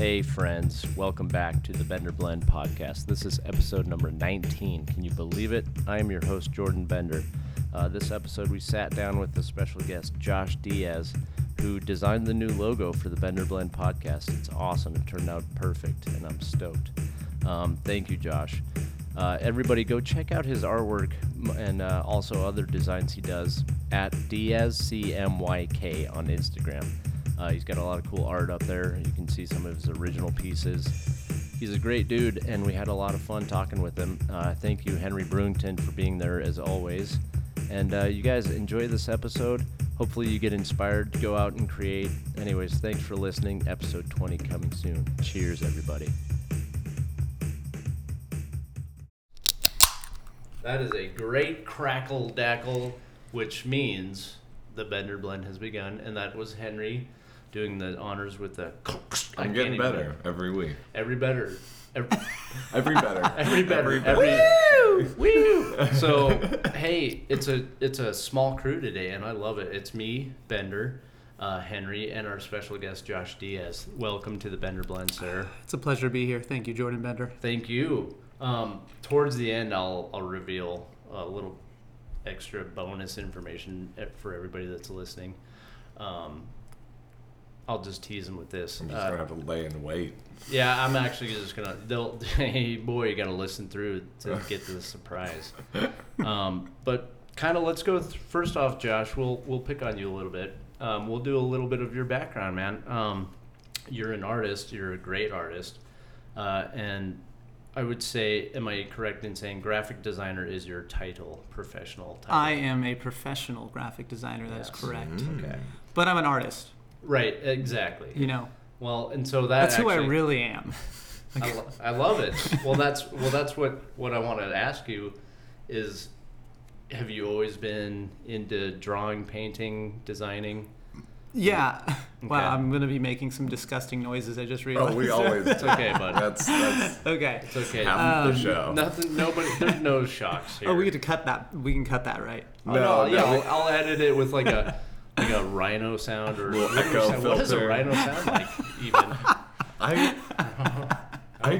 Hey friends, welcome back to the Bender Blend podcast. This is episode number 19. Can you believe it? I am your host, Jordan Bender. This episode we sat down with the special guest, Josh Diaz, who designed the new logo for the Bender Blend podcast. It's awesome. It turned out perfect, and I'm stoked. Thank you, Josh. Everybody go check out his artwork and also other designs he does at DiazCMYK on Instagram. He's got a lot of cool art up there. You can see some of his original pieces. He's a great dude, and we had a lot of fun talking with him. Thank you, Henry Bruington, for being there as always. And you guys enjoy this episode. Hopefully you get inspired to go out and create. Anyways, thanks for listening. Episode 20 coming soon. Cheers, everybody. That is a great crackle-dackle, which means the Bender Blend has begun, and that was Henry doing the honors with the... I'm getting better every week. Every better. So, hey, it's a small crew today, and I love it. It's me, Bender, Henry, and our special guest, Josh Diaz. Welcome to the Bender Blend, sir. It's a pleasure to be here. Thank you, Jordan Bender. Thank you. Towards the end, I'll reveal a little extra bonus information for everybody that's listening. I'll just tease them with this. I'm just gonna have to lay in wait. Yeah, I'm actually just gonna. Hey boy, you gotta listen through to get to the surprise. But kind of let's go first off, Josh. We'll pick on you a little bit. We'll do a little bit of your background, man. You're an artist. You're a great artist, and I would say, am I correct in saying graphic designer is your title, professional title? I am a professional graphic designer, that is correct. Mm. Okay. But I'm an artist. Right, exactly. You know. Well, and so that's actually, who I really am. I love it. Well, that's what I wanted to ask you is, have you always been into drawing, painting, designing? Yeah. Okay. Wow, I'm going to be making some disgusting noises, I just realized. Oh, we always do. It's okay, bud. That's okay. It's okay. Half the show. There's no shocks here. Oh, we get to cut that. We can cut that, right? I'll edit it with like a rhino sound or we'll echo sound. What does a rhino sound like, even? I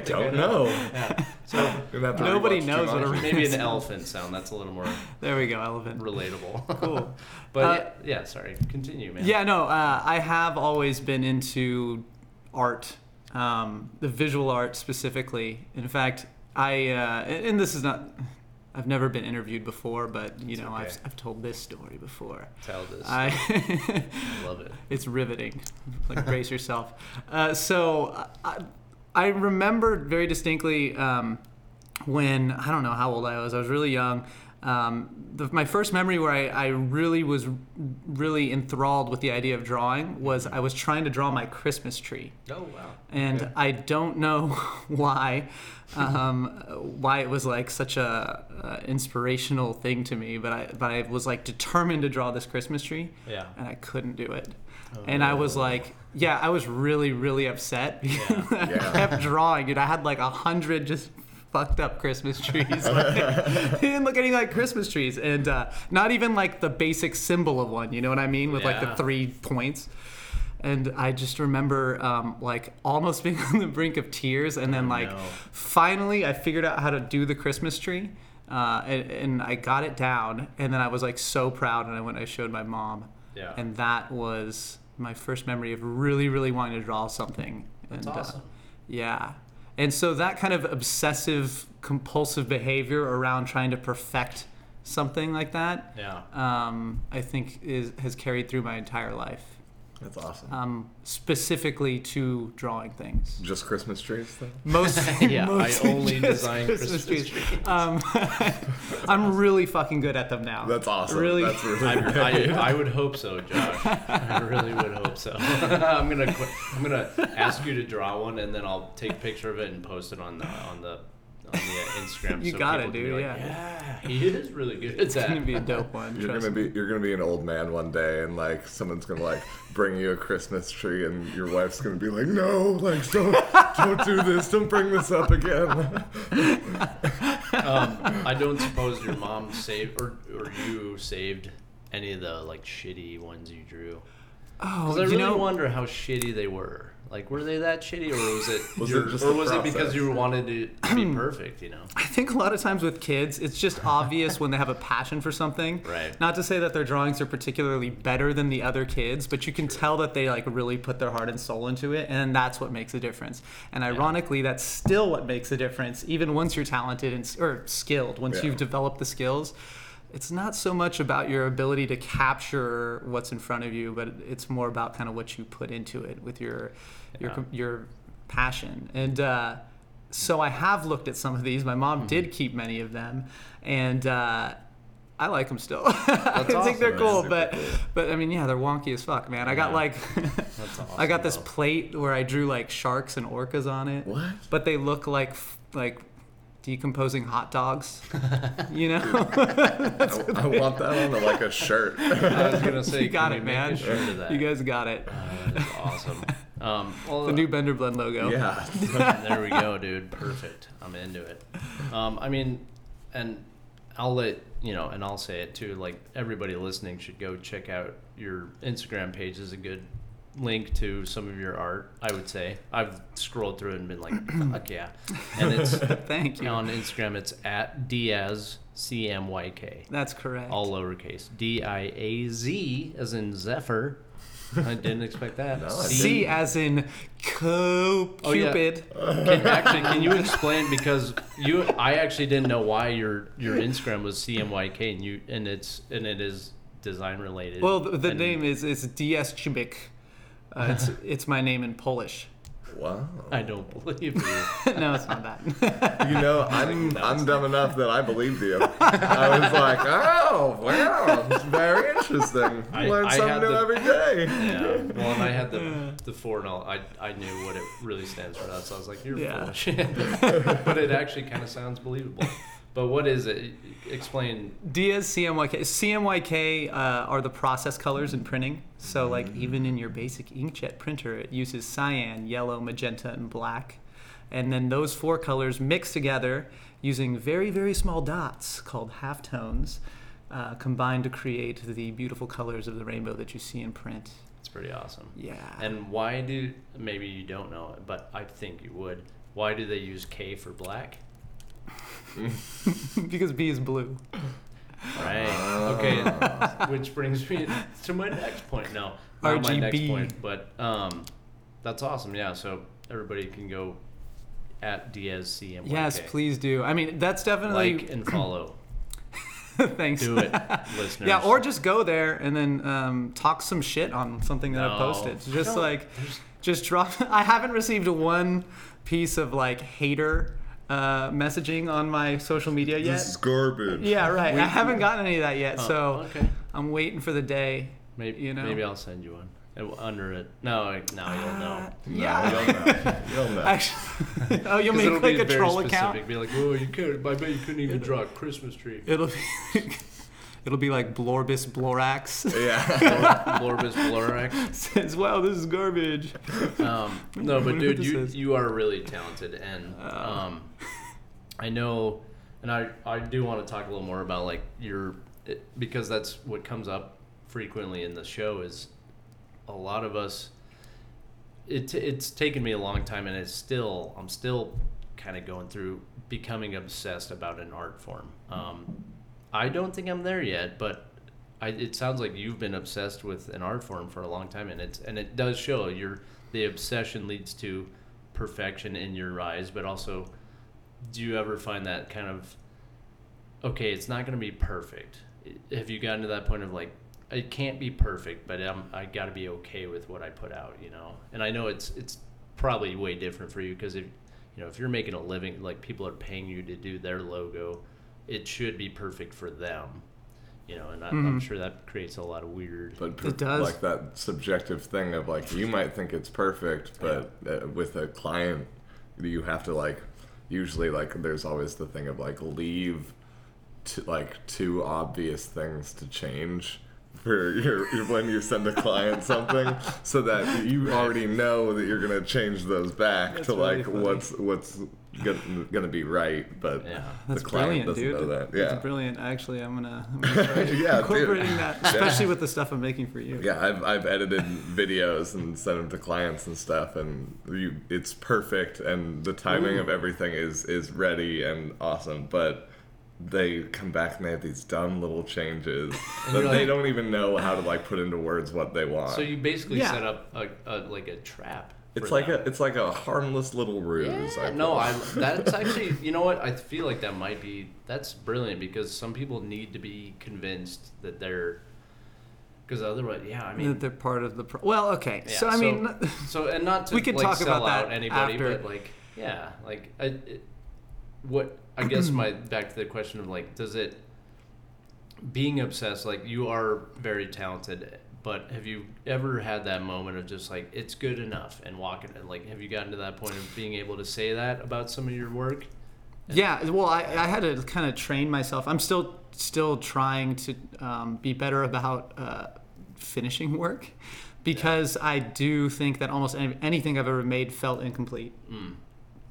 don't know. Yeah. So nobody knows what a rhino sound. Maybe an elephant sound. That's a little more. There we go, elephant. Relatable. Cool. But yeah, sorry. Continue, man. Yeah, no. I have always been into art, the visual art specifically. In fact, and this is not. I've never been interviewed before, but you know, okay. I've told this story before. Tell this. I love it. It's riveting. Like brace yourself. So I remember very distinctly when, I don't know how old I was really young. My first memory where I really was really enthralled with the idea of drawing was I was trying to draw my Christmas tree. Oh, wow. And yeah. I don't know why it was like such a inspirational thing to me, but I was like determined to draw this Christmas tree. Yeah. And I couldn't do it. Oh, and I was like, yeah, I was really, really upset. Yeah. I kept drawing, dude. I had like 100 just fucked up Christmas trees. They didn't look anything like Christmas trees. And not even like the basic symbol of one, you know what I mean? With like the 3 points. And I just remember like almost being on the brink of tears. And then finally I figured out how to do the Christmas tree. And I got it down. And then I was like so proud. And I went and I showed my mom. Yeah. And that was my first memory of really, really wanting to draw something. That's awesome. Yeah. And so that kind of obsessive, compulsive behavior around trying to perfect something like that, I think has carried through my entire life. That's awesome. Specifically to drawing things. Just Christmas trees, though? Mostly I only design Christmas trees. I'm awesome. Really fucking good at them now. That's awesome. Really, that's really I would hope so, Josh. I really would hope so. I'm gonna ask you to draw one, and then I'll take a picture of it and post it on the Instagram. You so got it, dude. Yeah, he is really good. It's gonna be a dope one. You're gonna be an old man one day, and like someone's gonna like bring you a Christmas tree, and your wife's gonna be like, "No, like don't do this. Don't bring this up again." I don't suppose your mom saved or you saved any of the like shitty ones you drew. Oh, I really wonder how shitty they were. Like, were they that shitty, or was it, was it because you wanted to be perfect? You know, I think a lot of times with kids, it's just obvious when they have a passion for something. Right. Not to say that their drawings are particularly better than the other kids, but you can tell that they like really put their heart and soul into it, and that's what makes a difference. And ironically, that's still what makes a difference, even once you're talented and or skilled. Once you've developed the skills, it's not so much about your ability to capture what's in front of you, but it's more about kind of what you put into it with your passion. And so I have looked at some of these. My mom did keep many of them, and I like them still. I think they're cool, but I mean, yeah, they're wonky as fuck, man. I got like, I got this plate where I drew like sharks and orcas on it. What? But they look like decomposing hot dogs, you know. I want that on like a shirt. I was gonna say, you got it, man. You guys got it. That is awesome. Well, the new Bender Blend logo. Yeah, there we go, dude. Perfect. I'm into it. I mean, and I'll let you know, and I'll say it too. Like, everybody listening should go check out your Instagram page. Is a good link to some of your art, I would say. I've scrolled through it and been like, fuck yeah. And it's thank you. On Instagram, it's at DiazCMYK. That's correct. All lowercase. D-I-A-Z as in Zephyr. I didn't expect that. No, C as in Cupid. Oh, yeah. Can you explain, because I actually didn't know why your Instagram was CMYK and it is design related. Well, the name is DiazCMYK. It's my name in Polish. Wow! I don't believe you. No, it's not that. You know, I'm dumb enough that I believed you. I was like, oh wow, very interesting. I learn something new every day. Yeah. Well, and I had the foreknowledge. I knew what it really stands for. That, so I was like, you're foolish. But it actually kind of sounds believable. But what is it? Explain. DiazCMYK. CMYK are the process colors in printing. So, like, even in your basic inkjet printer, it uses cyan, yellow, magenta, and black. And then those four colors mixed together using very, very small dots called halftones, combined to create the beautiful colors of the rainbow that you see in print. It's pretty awesome. Yeah. And why do, maybe you don't know it, but I think you would, why do they use K for black? Because B is blue. Right. Okay. Which brings me to my next point. No, not my next point, but that's awesome. Yeah. So everybody can go at DiazCMYK. Yes, please do. I mean, that's definitely like and follow. Thanks. Do it, listeners. Yeah, or just go there and then talk some shit on something that I posted. Just just drop. I haven't received one piece of like hater messaging on my social media yet. This is garbage. Yeah, right. I haven't gotten any of that yet, so I'm waiting for the day. Maybe maybe I'll send you one. Under it. No, you'll know. Yeah. You'll know. Actually, you'll make like a troll account. Be like, oh, you could. I bet you couldn't even draw a Christmas tree. It'll be like Blorbis Blorax. Yeah. Blorbis Blorax says, wow, this is garbage. No, but dude, you are really talented, and I know, and I do want to talk a little more about like because that's what comes up frequently in the show is a lot of us. It's taken me a long time, and I'm still kind of going through becoming obsessed about an art form. I don't think I'm there yet, but it sounds like you've been obsessed with an art form for a long time, and it does show. The obsession leads to perfection in your eyes, but also, do you ever find that kind of, okay, it's not going to be perfect? Have you gotten to that point of like, it can't be perfect, but I got to be okay with what I put out, you know? And I know it's probably way different for you because if you're making a living, like people are paying you to do their logo, it should be perfect for them, you know, and I'm sure that creates a lot of weird. But it does. Like that subjective thing of like, you might think it's perfect, but with a client, you have to like, usually like there's always the thing of like leave to like too obvious things to change for your when you send a client something, so that you already know that you're gonna change those back that's to really like funny. what's gonna be right, but yeah, that's the client doesn't know that. Yeah, that's brilliant. Actually, I'm gonna try incorporating that, especially with the stuff I'm making for you. Yeah, I've edited videos and sent them to clients and stuff, and it's perfect, and the timing of everything is ready and awesome, but they come back and they have these dumb little changes that they don't even know how to like put into words what they want. So you basically set up a trap. It's like a harmless little ruse. Yeah, that's actually, you know what? I feel like that's brilliant, because some people need to be convinced that they're, because otherwise, that they're part of the okay. Yeah, so not to we could like talk sell about out that anybody, after. But like yeah, like I guess my back to the question of like, does it being obsessed, like you are very talented, but have you ever had that moment of just like, it's good enough and walking, and like, have you gotten to that point of being able to say that about some of your work? Yeah. Well, I had to kind of train myself. I'm still trying to be better about finishing work, because I do think that almost anything I've ever made felt incomplete. Mm.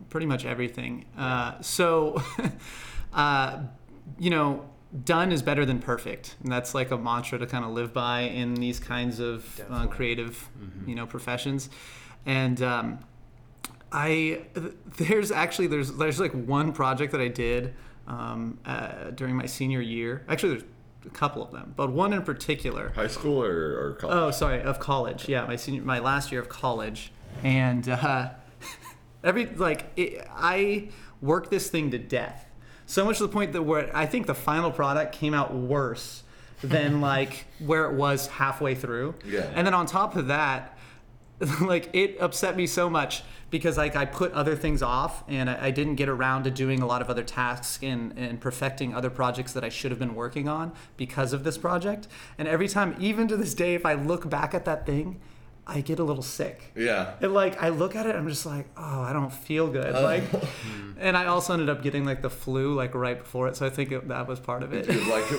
Pretty much everything. Done is better than perfect, and that's like a mantra to kind of live by in these kinds of creative, professions. And there's like one project that I did during my senior year. Actually, there's a couple of them, but one in particular. High school or college? Oh, sorry, of college. Yeah, my last year of college, and I worked this thing to death. So much to the point that I think the final product came out worse than like where it was halfway through. Yeah. And then on top of that, like it upset me so much because like I put other things off, and I didn't get around to doing a lot of other tasks and perfecting other projects that I should have been working on because of this project. And every time, even to this day, if I look back at that thing, I get a little sick. Yeah. And like I look at it, I'm just like, oh, I don't feel good. Like, and I also ended up getting like the flu like right before it, so I think that was part of it.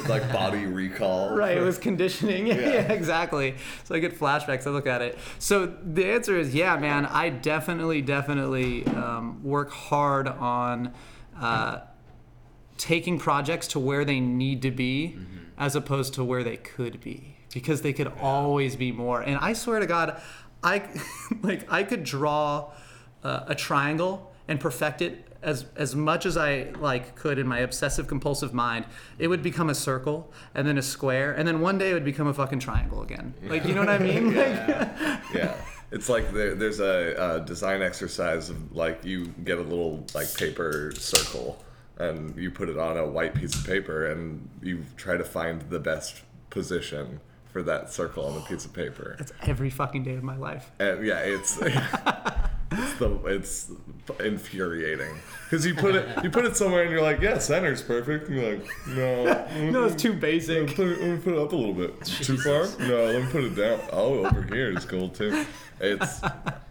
Like body recall. Right. It was conditioning. Yeah, exactly. So I get flashbacks. I look at it. So the answer is, yeah, man. I definitely work hard on taking projects to where they need to be, as opposed to where they could be. Because they could always be more. And I swear to God, I could draw a triangle and perfect it as much as I like could in my obsessive compulsive mind. It would become a circle, and then a square, and then one day it would become a fucking triangle again. Yeah. Like, you know what I mean? It's like there's a design exercise of like you get a little like paper circle and you put it on a white piece of paper and you try to find the best position for that circle on the piece of paper. That's every fucking day of my life. And it's infuriating because you put it somewhere and you're like, yeah, center's perfect. And you're like, no, it's too basic. Let me put it up a little bit. Too far? No, let me put it down. Oh, over here is cool too. It's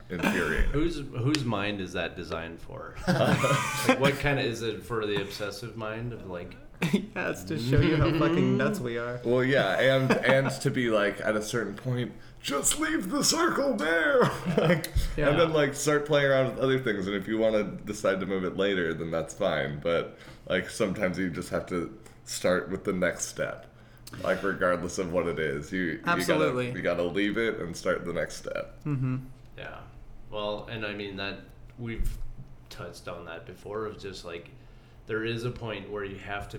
infuriating. Whose mind is that designed for? Like, what kind of is it for the obsessive mind of like? Yeah, it's to show you how fucking nuts we are. Well, yeah, and to be like at a certain point, just leave the circle there, and then like start playing around with other things. And if you want to decide to move it later, then that's fine. But like sometimes you just have to start with the next step, like regardless of what it is. You gotta leave it and start the next step. Mm-hmm. Yeah. Well, and I mean that we've touched on that before of just like. There is a point where you have to,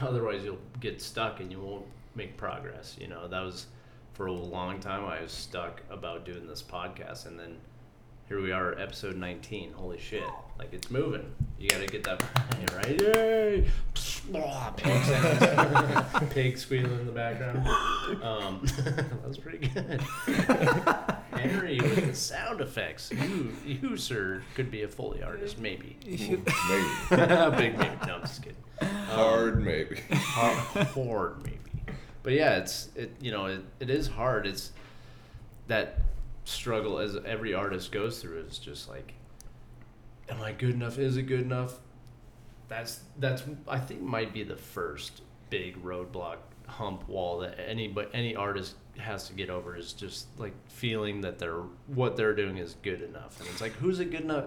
otherwise you'll get stuck and you won't make progress. You know, that was for a long time I was stuck about doing this podcast, and then here we are, episode 19. Holy shit! Like it's moving. You got to get that right. Yay! Pig squealing in the background. That was pretty good. Henry with the sound effects. You sir, could be a Foley artist, maybe. Maybe. Big maybe. No, I'm just kidding. Hard maybe. Hard maybe. But yeah, it is hard. It's that struggle as every artist goes through. Is just like, am I good enough? Is it good enough? That's I think might be the first big roadblock hump wall that any artist has to get over, is just like feeling that what they're doing is good enough. And it's like, who's it good enough?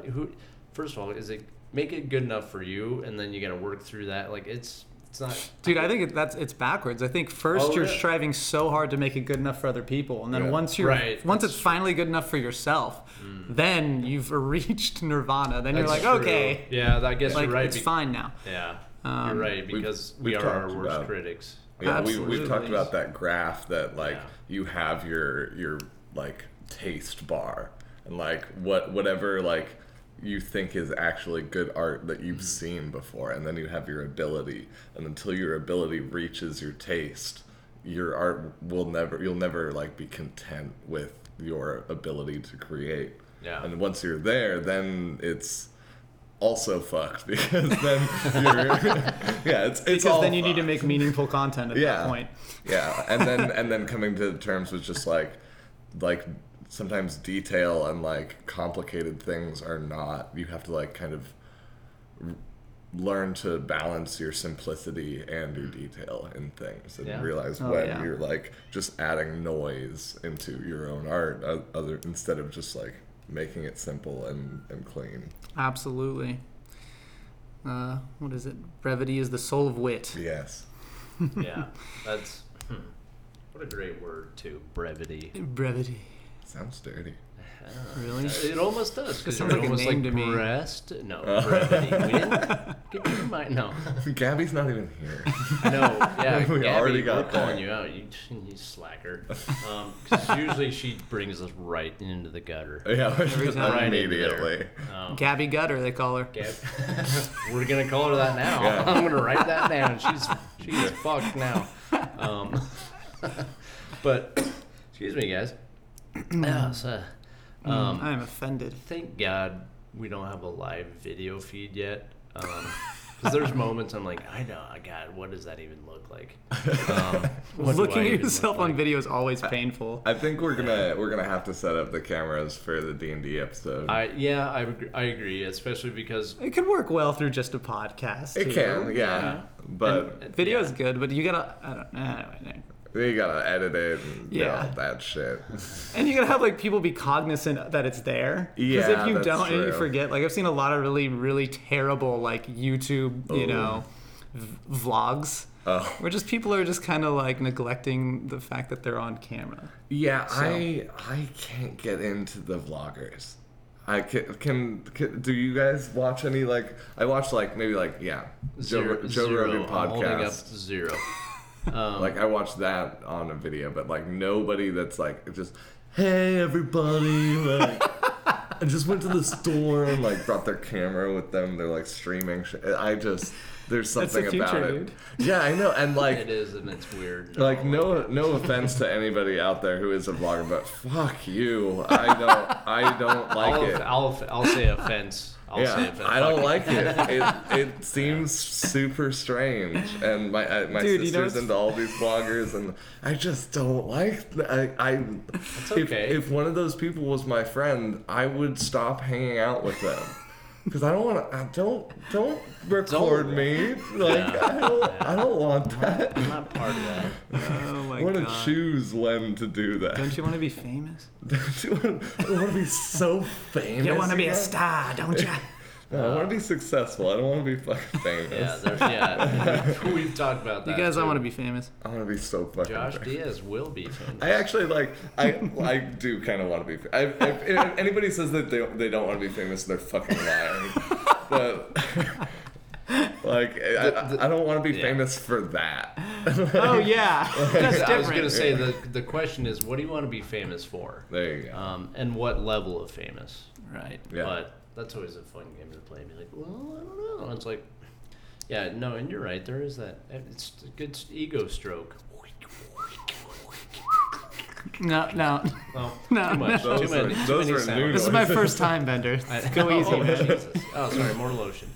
First of all, is it make it good enough for you, and then you got to work through that. Like it's not. Dude, I think it's backwards. I think first you're striving so hard to make it good enough for other people, and then once it's finally good enough for yourself, then you've reached nirvana. Then you're like, true. Okay, yeah, I guess like, you're right. It's fine now. Yeah. You're right, because we are our worst critics. Yeah, we've talked about that graph that you have your like taste bar, and like whatever like you think is actually good art that you've seen before, and then you have your ability, and until your ability reaches your taste, your art you'll never like be content with your ability to create. Yeah, and once you're there, then it's also fucked, because then you're it's all then you fucked. Need to make meaningful content at that point. Yeah, and then coming to terms with just like sometimes detail and like complicated things are not. You have to like kind of learn to balance your simplicity and your detail in things, and realize when you're like just adding noise into your own art, instead of just like making it simple and clean. Absolutely. What is it? Brevity is the soul of wit. Yes. Yeah. That's... What a great word, too. Brevity. Brevity. Sounds dirty. Really? It almost does. It sounds like almost a name like to me. Breast. No, brevity. We didn't... Get your mind... No. Gabby's not even here. No, yeah. We Gabby, already got we're calling you out. You slacker. Because usually she brings us right into the gutter. Yeah, every time. Right immediately. Gabby Gutter, they call her. We're going to call her that now. Yeah. I'm going to write that down. She's fucked now. But, excuse me, guys. I am offended. Thank God we don't have a live video feed yet, because there's moments I'm like, I know, God, what does that even look like? Looking at yourself on video is always painful. I think we're gonna have to set up the cameras for the D&D episode. I agree, especially because it could work well through just a podcast. It can, yeah. But video is good, but you gotta. I don't know. You gotta edit it and do all that shit. And you gotta have like people be cognizant that it's there. Yeah. Because if you don't and you forget, like I've seen a lot of really, really terrible like YouTube, you know, vlogs. Oh. Where just people are just kind of like neglecting the fact that they're on camera. Yeah, so. I can't get into the vloggers. I can do you guys watch any like I watch like maybe like Joe Rogan podcast. I'm holding up zero. Like I watched that on a video, but like nobody that's like just hey everybody like I just went to the store and like brought their camera with them, they're like streaming shit. I just there's something that's the future, about it dude. Yeah, I know, and like it is, and it's weird. Like no offense to anybody out there who is a vlogger, but fuck you, I don't like it. I'll say offense. I don't like it. It seems super strange, and my dude, sister's into all these vloggers, and I just don't like. It's okay. If one of those people was my friend, I would stop hanging out with them, because I don't want to. Don't record me. Like I don't want that. I'm not part of that. Oh my god. I want to choose when to do that. Don't you want to be famous? Don't you want to be so famous? You want to be a star, don't you? No, I want to be successful. I don't want to be fucking famous. We've talked about that. You guys, I want to be famous. I want to be so fucking famous. Josh Diaz will be famous. I actually, I do kind of want to be famous. If anybody says that they don't want to be famous, they're fucking lying. But... I don't want to be famous for that. Oh, yeah. That's different. I was going to say, the question is, what do you want to be famous for? There you go. And what level of famous, right? Yeah. But that's always a fun game to play. Be like, well, I don't know. And it's like, yeah, no, and you're right. There is that. It's a good ego stroke. No. Too much. No. Too many sounds. This is my first time, Bender. Go easy, man. Jesus. Oh, sorry. More lotion.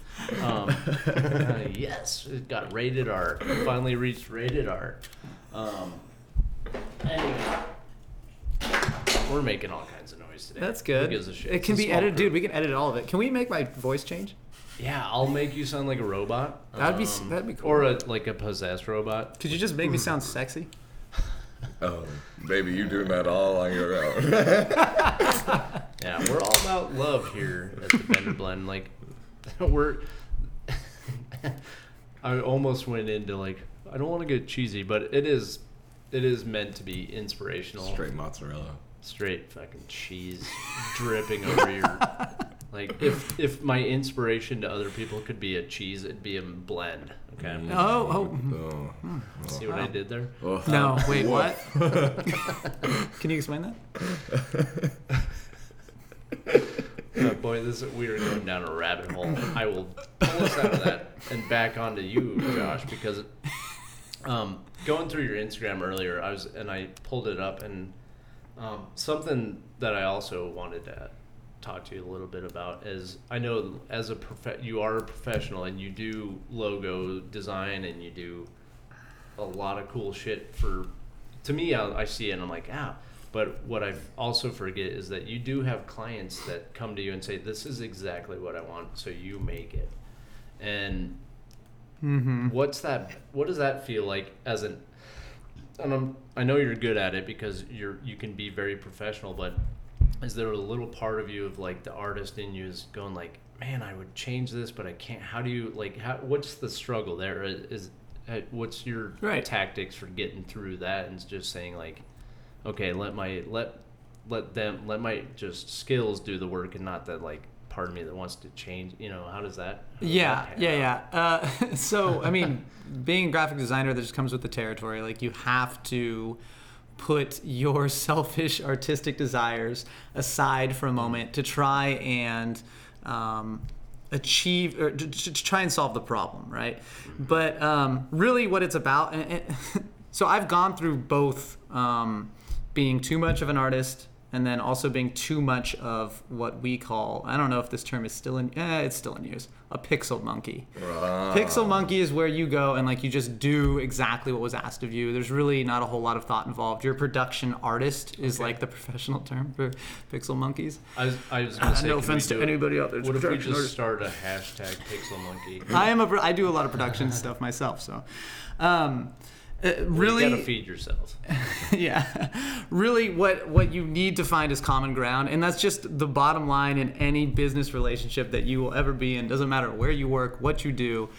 Yes, it got rated R. It finally reached rated R. Anyway, we're making all kinds of noise. stories today. That's good. Who gives a shit? It can be edited. Dude, we can edit all of it. Can we make my voice change? Yeah, I'll make you sound like a robot. That'd be cool. Or like a possessed robot. Could you just make me sound sexy? Oh, baby, you doing that all on your own. Yeah, we're all about love here at the Bender Blend. Like, we're... I almost went into like, I don't want to get cheesy, but it is meant to be inspirational. Straight mozzarella. Straight fucking cheese dripping over your... Like, if my inspiration to other people could be a cheese, it'd be a blend. Okay. Oh. See what I did there? Oh. No, wait, what? Can you explain that? Oh, boy, we are going down a rabbit hole. I will pull us out of that and back onto you, Josh, because going through your Instagram earlier, I pulled it up, and something that I also wanted to talk to you a little bit about is, I know as you are a professional and you do logo design and you do a lot of cool shit to me, I see it and I'm like, ah, but what I also forget is that you do have clients that come to you and say, this is exactly what I want, so you make it. And what does that feel like as an, and I know you're good at it because you can be very professional, but is there a little part of you of like the artist in you is going like, man, I would change this, but I can't. How do you like? What's the struggle there? What's your tactics for getting through that and just saying like, okay, let my just skills do the work and not that like part of me that wants to change. You know, how does that? How does that happen? So I mean, being a graphic designer, that just comes with the territory. Like you have to put your selfish artistic desires aside for a moment to try and achieve or to try and solve the problem, right? But really what it's about, so I've gone through both being too much of an artist and then also being too much of what we call, I don't know if this term is still in, it's still in use, a pixel monkey. Wow. Pixel monkey is where you go and like you just do exactly what was asked of you. There's really not a whole lot of thought involved. Your production artist is like the professional term for pixel monkeys. I was going to say, no offense to anybody out there. What if we just start a hashtag pixel monkey? I do a lot of production stuff myself, so. Really, you gotta feed yourself. Yeah, really, what you need to find is common ground, and that's just the bottom line in any business relationship that you will ever be in. Doesn't matter where you work, what you do,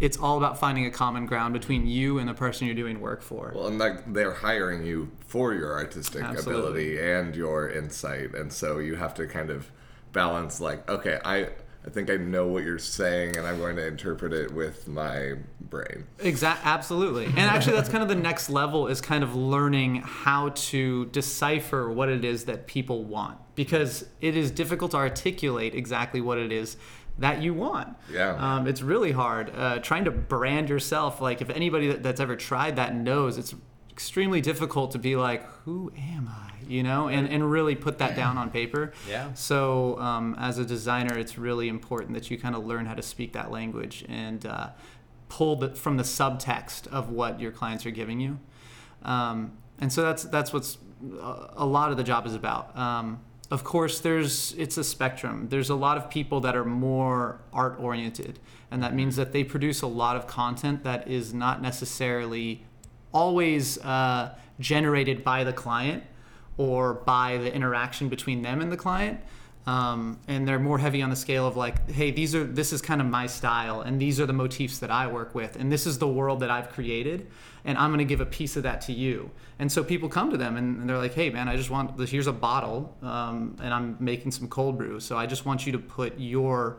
it's all about finding a common ground between you and the person you're doing work for. Well, and like they're hiring you for your artistic ability and your insight, and so you have to kind of balance. Like, okay, I think I know what you're saying, and I'm going to interpret it with my brain. Exactly, absolutely. And actually, that's kind of the next level, is kind of learning how to decipher what it is that people want, because it is difficult to articulate exactly what it is that you want. Yeah. It's really hard. Trying to brand yourself, like if anybody that's ever tried that knows, it's extremely difficult to be like, who am I? You know, and really put that down on paper. Yeah. So as a designer, it's really important that you kind of learn how to speak that language and pull from the subtext of what your clients are giving you. And so that's what's a lot of the job is about. Of course, it's a spectrum. There's a lot of people that are more art-oriented, and that means that they produce a lot of content that is not necessarily always generated by the client or by the interaction between them and the client, and they're more heavy on the scale of like, hey, this is kind of my style, and these are the motifs that I work with, and this is the world that I've created, and I'm going to give a piece of that to you. And so people come to them and they're like, hey man, I just want this, here's a bottle, and I'm making some cold brew, so I just want you to put your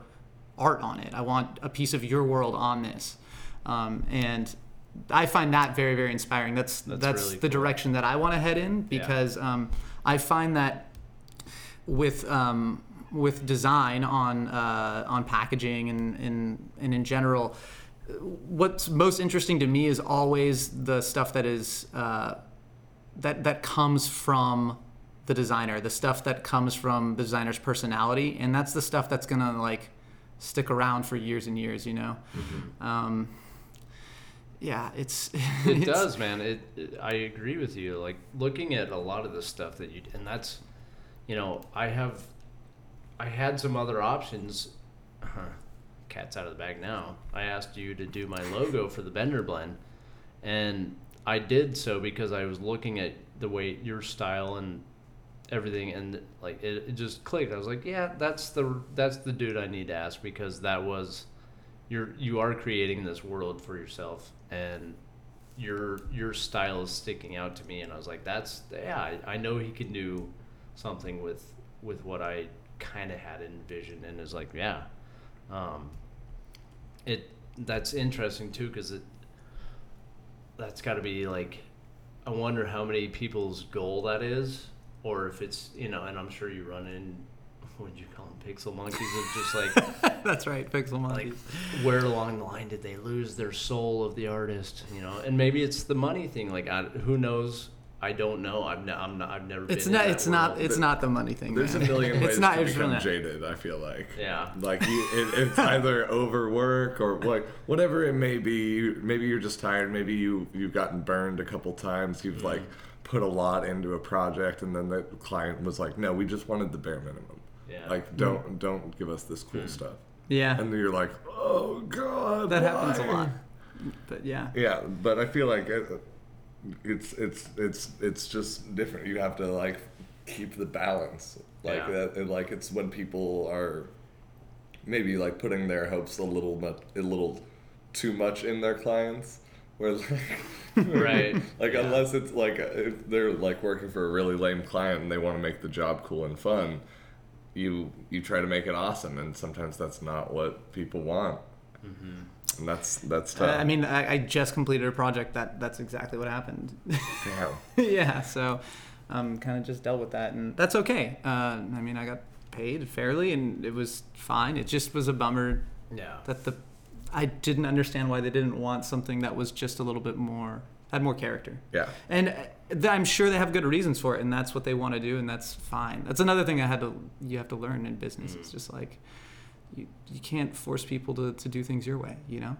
art on it. I want a piece of your world on this, and I find that very, very inspiring. That's really the direction that I want to head in, because I find that with design on packaging and in general, what's most interesting to me is always the stuff that is that comes from the designer, the stuff that comes from the designer's personality, and that's the stuff that's gonna like stick around for years and years. You know. Mm-hmm. Yeah, it does, man. I agree with you. Like looking at a lot of the stuff that you, and that's you know, I had some other options. Cat's out of the bag now. I asked you to do my logo for the Bender Blend, and I did so because I was looking at the way your style and everything, and like it just clicked. I was like, yeah, that's the dude I need to ask, because that was you are creating this world for yourself, and your style is sticking out to me. And I was like, I know he can do something with what I kind of had envisioned. And it's like, yeah, that's interesting too, because that's got to be like, I wonder how many people's goal that is, or if it's, you know, and I'm sure you run in, what did you call them, pixel monkeys? It's just like that's right, pixel monkeys. Like, where along the line did they lose their soul of the artist? You know, and maybe it's the money thing. Like, who knows? I don't know. I've never been. It's not the money thing. There's a million ways to become jaded. I feel like. Yeah. Like it's either overwork or like whatever it may be. Maybe you're just tired. Maybe you've gotten burned a couple times. You've like put a lot into a project, and then the client was like, "No, we just wanted the bare minimum. Yeah. Like don't give us this cool stuff." Yeah. And then you're like, "Oh God." That happens a lot. But yeah. Yeah, but I feel like. It's just different. You have to like keep the balance, like that. And, like, it's when people are maybe like putting their hopes a little too much in their clients, where like, right, like unless it's like if they're like working for a really lame client and they want to make the job cool and fun, you try to make it awesome, and sometimes that's not what people want. Mm-hmm. And that's tough. I mean, I just completed a project that's exactly what happened. Wow. Yeah, so kind of just dealt with that, and that's okay. I mean, I got paid fairly, and it was fine. It just was a bummer that I didn't understand why they didn't want something that was just a little bit more, had more character. Yeah. And I'm sure they have good reasons for it, and that's what they want to do, and that's fine. That's another thing you have to learn in business. Mm. It's just like... You can't force people to do things your way, you know?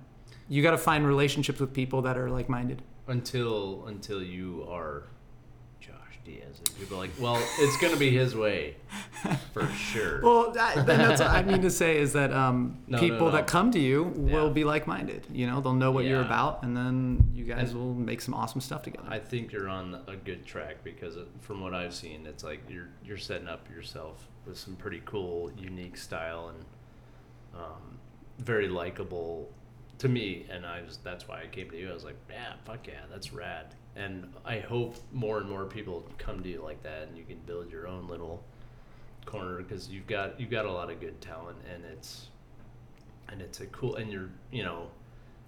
You got to find relationships with people that are like-minded. Until you are Josh Diaz. And people are like, well, it's going to be his way for sure. Well, that's what I mean to say is that people that come to you will be like-minded. You know, they'll know what you're about, and then you guys will make some awesome stuff together. I think you're on a good track, because from what I've seen, it's like you're setting up yourself with some pretty cool, unique style and... very likable to me, and that's why I came to you. I was like, yeah, fuck yeah, that's rad. And I hope more and more people come to you like that, and you can build your own little corner, because you've got a lot of good talent, and it's a cool, and you're, you know,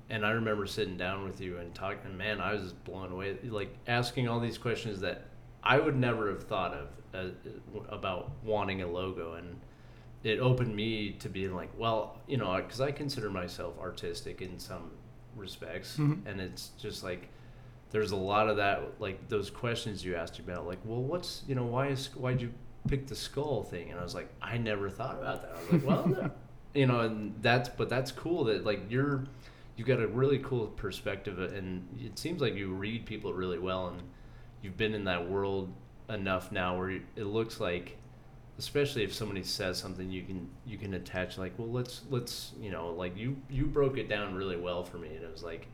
and I remember sitting down with you and talking, and man, I was just blown away, like asking all these questions that I would never have thought of about wanting a logo. And it opened me to being like, well, you know, because I consider myself artistic in some respects, mm-hmm. and it's just like there's a lot of that, like those questions you asked about, like, well, what's, you know, why'd you pick the skull thing? And I was like, I never thought about that. I was like, well, no. You know, and that's cool that like you've got a really cool perspective, and it seems like you read people really well, and you've been in that world enough now where it looks like. Especially if somebody says something, you can attach like, well, let's you know, like you broke it down really well for me, and it was like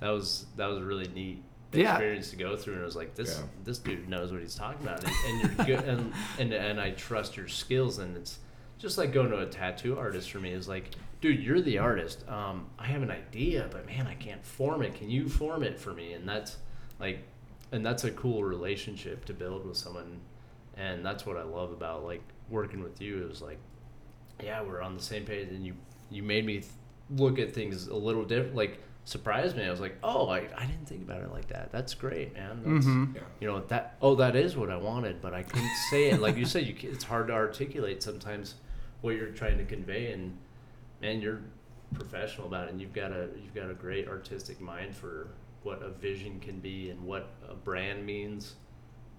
that was a really neat experience to go through, and I was like, this dude knows what he's talking about, and you're good, and I trust your skills. And it's just like going to a tattoo artist for me is like, dude, you're the artist. I have an idea, but man, I can't form it. Can you form it for me? And that's like, and that's a cool relationship to build with someone. And that's what I love about, like, working with you. It was like, yeah, we're on the same page. And you made me look at things a little different. Like, surprised me. I was like, oh, I didn't think about it like that. That's great, man. That's, mm-hmm. You know, that is what I wanted, but I couldn't say it. Like you said, it's hard to articulate sometimes what you're trying to convey. And, man, you're professional about it. And you've got a great artistic mind for what a vision can be and what a brand means.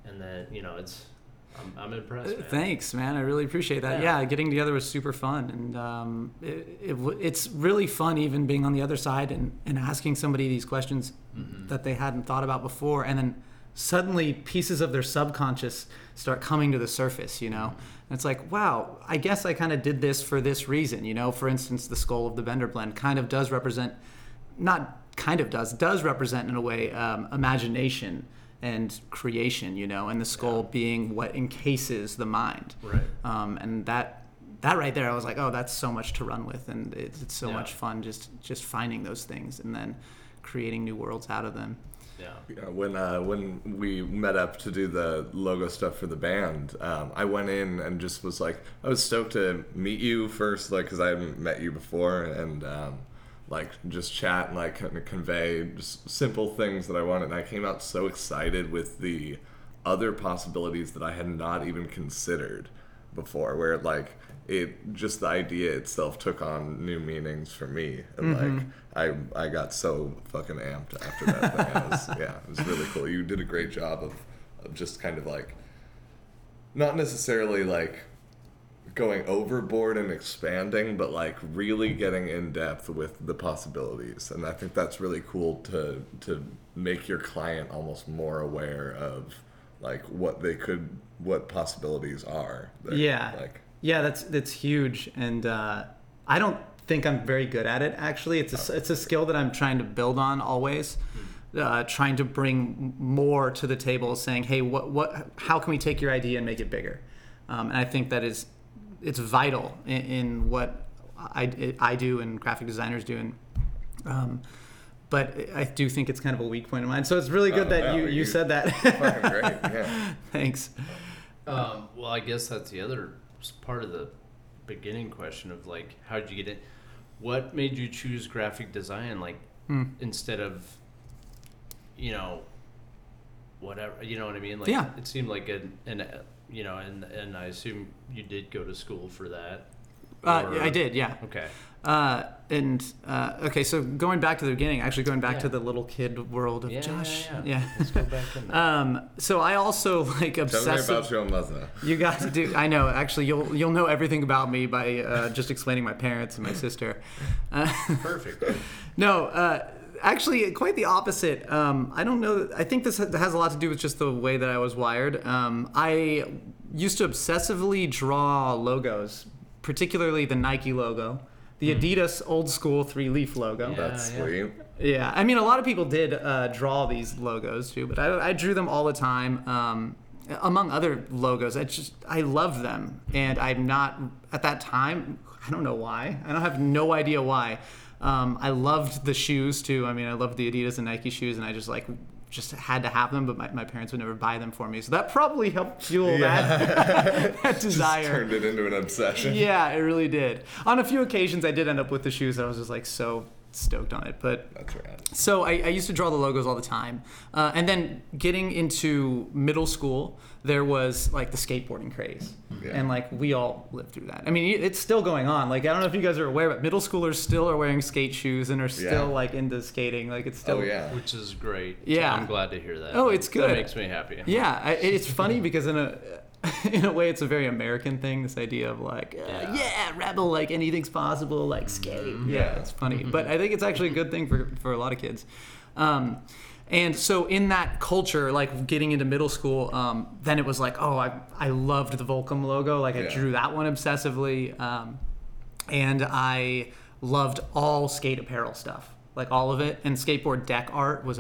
And then, you know, it's... I'm impressed, man. Thanks, man. I really appreciate that. Yeah, getting together was super fun. And it's really fun even being on the other side and asking somebody these questions mm-hmm. that they hadn't thought about before, and then suddenly pieces of their subconscious start coming to the surface, you know? And it's like, wow, I guess I kind of did this for this reason, you know? For instance, the skull of the Bender blend kind of does represent, not kind of does represent in a way imagination and creation, you know? And the skull being what encases the mind. Right. And that right there, I was like, oh, that's so much to run with. And it's so much fun just finding those things and then creating new worlds out of them. Yeah. When we met up to do the logo stuff for the band, I went in and just was like, I was stoked to meet you first, like, because I haven't met you before, and like just chat and like kind of convey just simple things that I wanted. And I came out so excited with the other possibilities that I had not even considered before, where like it just the idea itself took on new meanings for me, and like I got so fucking amped after that thing. It was really cool. You did a great job of just kind of like not necessarily like going overboard and expanding, but like really getting in depth with the possibilities. And I think that's really cool to make your client almost more aware of like what possibilities are there. Yeah, that's huge, and I don't think I'm very good at it. Actually, it's a skill that I'm trying to build on always, trying to bring more to the table, saying, hey, how can we take your idea and make it bigger? And I think that it's vital in what I do and graphic designers do, and but I do think it's kind of a weak point of mine. So it's really good you said that. Fucking great, yeah. Thanks. Well, I guess that's the other part of the beginning question of like, how did you get it? What made you choose graphic design? Like instead of, you know, whatever, you know what I mean? Like it seemed like and I assume you did go to school for that. I did. Yeah. Okay. Okay. So going back to the little kid world of Josh. Yeah. Let's go back in there. So I also like obsessed. Tell me about your mother. You got to do. I know. Actually, you'll know everything about me by just explaining my parents and my sister. Perfect. No. Actually, quite the opposite. I don't know. I think this has a lot to do with just the way that I was wired. I used to obsessively draw logos, particularly the Nike logo, the Adidas old school 3-leaf logo. Yeah, that's sweet. Yeah, I mean, a lot of people did draw these logos too, but I drew them all the time, among other logos. I love them, and I'm not, at that time, I don't know why. I have no idea why. I loved the shoes too. I mean, I loved the Adidas and Nike shoes, and I just like just had to have them, but my parents would never buy them for me. So that probably helped fuel that desire. Just turned it into an obsession. Yeah, it really did. On a few occasions, I did end up with the shoes, and I was just like so stoked on it. But that's rad. So I used to draw the logos all the time. And then getting into middle school, there was like the skateboarding craze. Yeah. And like we all lived through that. I mean, it's still going on. Like, I don't know if you guys are aware, but middle schoolers still are wearing skate shoes and are still like into skating. Like it's still, which is great. Yeah, I'm glad to hear that. Oh, it's good. That makes me happy. Yeah, it's funny because in a way, it's a very American thing. This idea of like, rebel, like anything's possible, like skate. Yeah, it's funny, but I think it's actually a good thing for a lot of kids. And so in that culture, like getting into middle school, then it was like, oh, I loved the Volcom logo. Like I drew that one obsessively. And I loved all skate apparel stuff, like all of it. And skateboard deck art was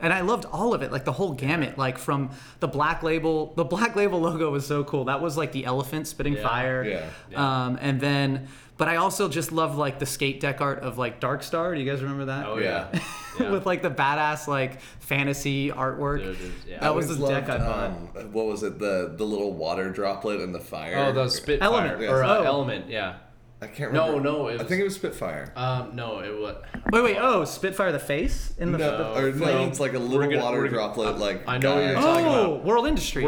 and I loved all of it, like the whole gamut, like from the Black Label. The Black Label logo was so cool. That was like the elephant spitting fire. Yeah. And then, but I also just loved like the skate deck art of like Dark Star. Do you guys remember that? Oh yeah. With like the badass like fantasy artwork. Dude, that was the deck I bought. What was it? The little water droplet and the fire. Oh, the Spitfire element. Yeah. I can't remember. No. I think it was Spitfire. No, it was... Wait. Oh, Spitfire the face? It's like a little water droplet. I know what you're talking about. Oh, World Industry.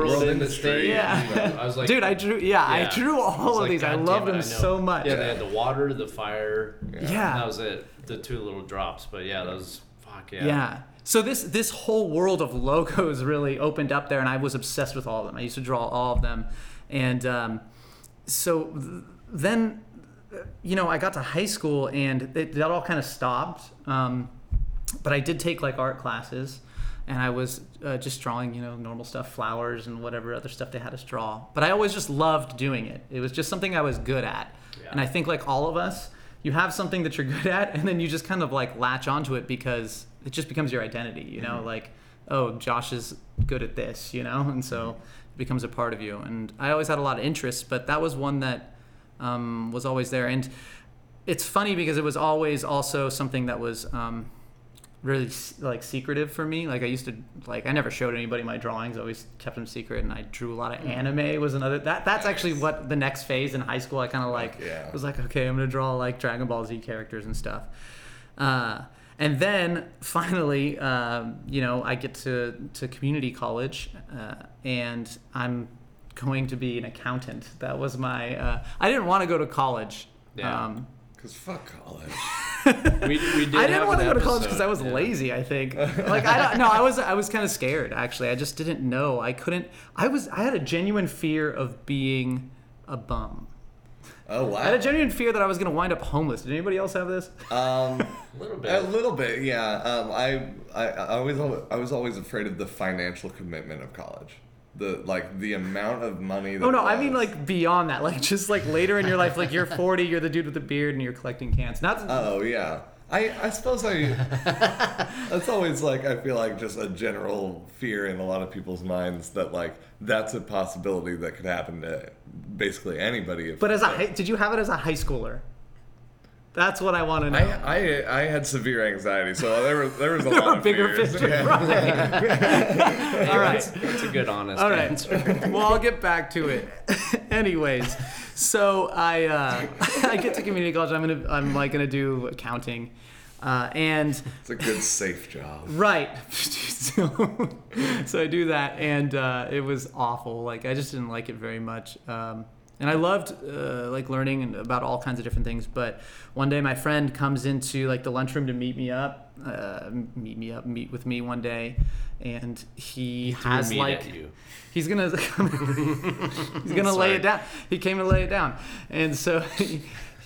Yeah. I was like... Dude, I drew all of these. I loved them so much. Yeah, they had the water, the fire. Yeah. That was it. The two little drops. But yeah, that was... Fuck, yeah. Yeah. So this whole world of logos really opened up there, and I was obsessed with all of them. I used to draw all of them. And then... You know, I got to high school and that all kind of stopped. But I did take like art classes And I was just drawing, you know, normal stuff, flowers and whatever other stuff they had us draw. But I always just loved doing it. It was just something I was good at. Yeah. And I think like all of us, you have something that you're good at, and then you just kind of like latch onto it because it just becomes your identity, you know, like, oh, Josh is good at this, you know, and so it becomes a part of you. And I always had a lot of interests, but that was one that was always there. And it's funny because it was always also something that was... really like secretive for me. Like I used to, like, I never showed anybody my drawings. I always kept them secret, and I drew a lot of anime was another, that's actually what the next phase in high school, I kind of like, was like, okay, I'm going to draw like Dragon Ball Z characters and stuff. And then finally, you know, I get to community college, and I'm going to be an accountant. That was my, I didn't want to go to college. Yeah. Because fuck college. we did I didn't want to go to college because I was lazy, I think. Like I was kind of scared, actually. I just didn't know. I had a genuine fear of being a bum. Oh, wow. I had a genuine fear that I was going to wind up homeless. Did anybody else have this? A little bit, yeah. I was always afraid of the financial commitment of college. The amount of money that I mean like beyond that, like just like later in your life, like you're 40, you're the dude with the beard and you're collecting cans. That's always like, I feel like just a general fear in a lot of people's minds that like that's a possibility that could happen to basically anybody. Did you have it as a high schooler? That's what I want to know. I had severe anxiety, so there was a lot of bigger fish to fry. Yeah. All right, that's a good honest answer. Well, I'll get back to it. Anyways, so I get to community college. I'm gonna do accounting, and it's a good safe job, right? So I do that, and it was awful. Like I just didn't like it very much. And I loved like learning about all kinds of different things. But one day my friend comes into like the lunchroom to meet with me one day, and he has like he's gonna lay it down. He came to lay it down, and so he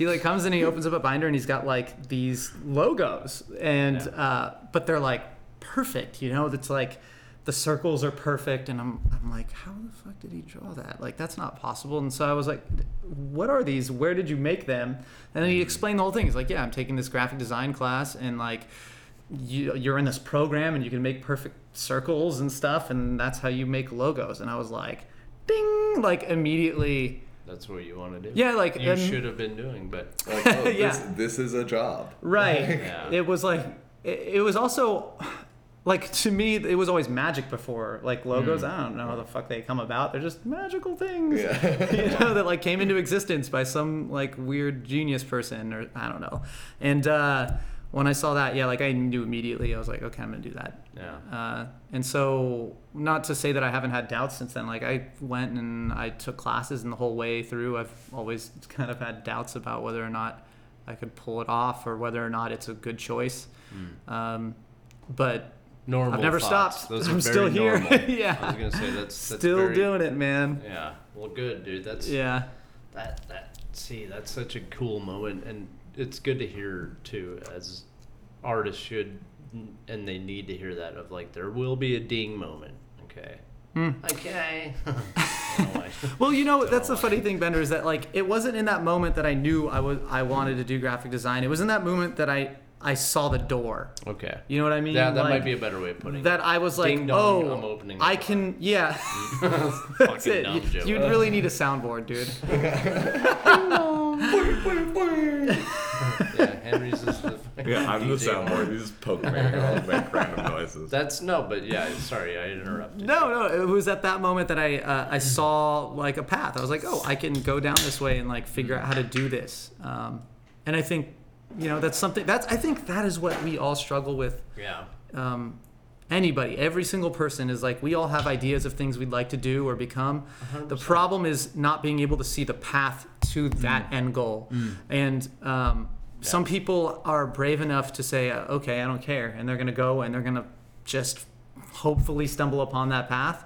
like comes and he opens up a binder and he's got like these logos, and but they're like perfect, you know. That's like. The circles are perfect, and I'm like, how the fuck did he draw that? Like, that's not possible. And so I was like, what are these? Where did you make them? And then he explained the whole thing. He's like, yeah, I'm taking this graphic design class, and like, you're in this program, and you can make perfect circles and stuff, and that's how you make logos. And I was like, ding! Like immediately. That's what you want to do. Yeah, like you should have been doing, but like, oh, this is a job, right? Yeah. It was like it was also. Like, to me, it was always magic before. Like, logos, I don't know how the fuck they come about. They're just magical things, you know, that, like, came into existence by some, like, weird genius person or I don't know. And when I saw that, like, I knew immediately. I was like, okay, I'm going to do that. Yeah. And so not to say that I haven't had doubts since then. Like, I went and I took classes, and the whole way through, I've always kind of had doubts about whether or not I could pull it off or whether or not it's a good choice. But... Normal. I've never stopped. I'm still here. Yeah. I was gonna say that's still very, doing it, man. Yeah. Well, good, dude. That's that's such a cool moment, and it's good to hear too. As artists should, and they need to hear that of like there will be a ding moment. Okay. Okay. Well, you know, that's the funny thing, Bender, is that like it wasn't in that moment that I knew I wanted to do graphic design. It was in that moment that I saw the door. Okay. You know what I mean? Yeah, that like, might be a better way of putting it. That I was like, ding dong, I'm opening the door. I can, That's it. You'd really need a soundboard, dude. Henry's just the I'm DJ the soundboard. You just poke me and I'll make random noises. Sorry, I interrupted. No, it was at that moment that I saw like a path. I was like, oh, I can go down this way and like figure out how to do this. And I think, you know, that's something I think that is what we all struggle with. Yeah. Anybody, every single person is like, we all have ideas of things we'd like to do or become. 100%. The problem is not being able to see the path to that end goal. And some people are brave enough to say, okay, I don't care. And they're going to go and they're going to just hopefully stumble upon that path.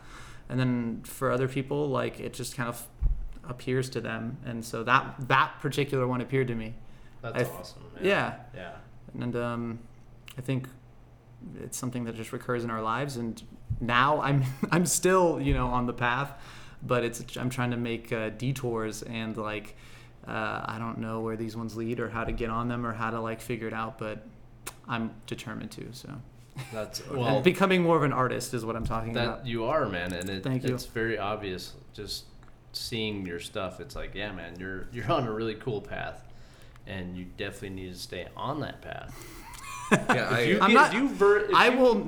And then for other people, like it just kind of appears to them. And so that particular one appeared to me. That's awesome. Yeah. And I think it's something that just recurs in our lives. And now I'm still, you know, on the path, but I'm trying to make detours and like, I don't know where these ones lead or how to get on them or how to like figure it out, but I'm determined to. So that's well, becoming more of an artist is what I'm talking about. You are, man. And it's very obvious just seeing your stuff. It's like, yeah, man, you're on a really cool path and you definitely need to stay on that path. Yeah, go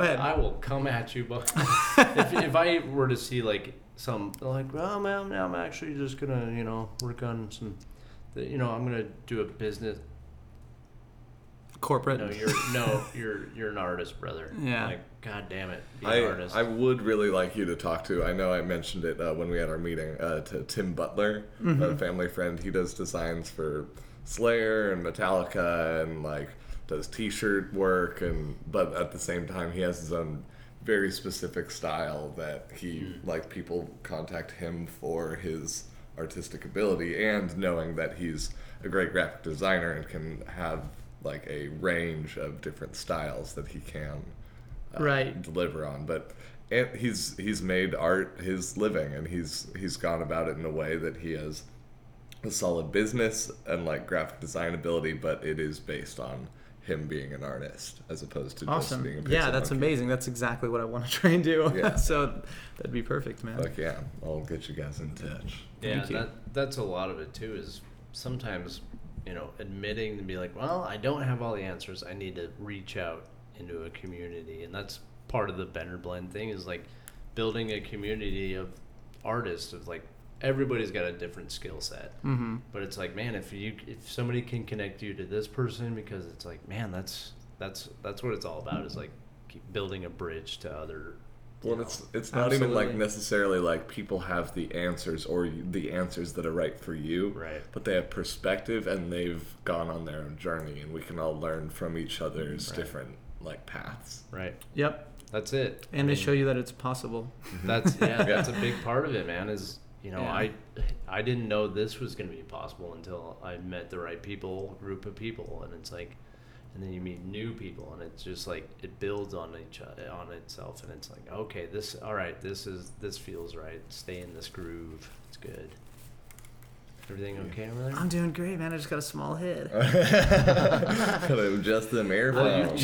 ahead. I will come at you, but if I were to see like some like, well, man, I'm actually just gonna, you know, work on some, you know, I'm gonna do a business. Corporate. No, you're an artist, brother. Yeah. Like, God damn it, be an artist. I would really like you to talk to. I know I mentioned it when we had our meeting to Tim Butler, mm-hmm. a family friend. He does designs for Slayer and Metallica and like does t-shirt work, and but at the same time he has his own very specific style that he like people contact him for his artistic ability and knowing that he's a great graphic designer and can have like a range of different styles that he can deliver on. But he's made art his living, and he's gone about it in a way that he has a solid business and like graphic design ability, but it is based on him being an artist as opposed to just being a pizza that's monkey. Amazing. That's exactly what I want to try and do. Yeah. So that'd be perfect, man. Like, yeah, I'll get you guys in touch. Yeah, that's a lot of it too, is sometimes, you know, admitting to be like, well, I don't have all the answers. I need to reach out into a community. And that's part of the Bender Blend thing, is like building a community of artists, of like, everybody's got a different skill set, mm-hmm. but it's like, man, if somebody can connect you to this person, because it's like, man, that's what it's all about, is like keep building a bridge to other. Well, it's not even like necessarily like people have the answers or the answers that are right for you, right? But they have perspective and they've gone on their own journey, and we can all learn from each other's different like paths, right? Yep, that's it. And they show you that it's possible. That's that's a big part of it, man. Is I didn't know this was going to be possible until I met the right people, group of people, and it's like, and then you meet new people, and it's just like it builds on itself, and it's like, okay, this feels right. Stay in this groove. It's good. Everything okay over there? I'm doing great, man. I just got a small head. Gotta adjust them airflow. Well,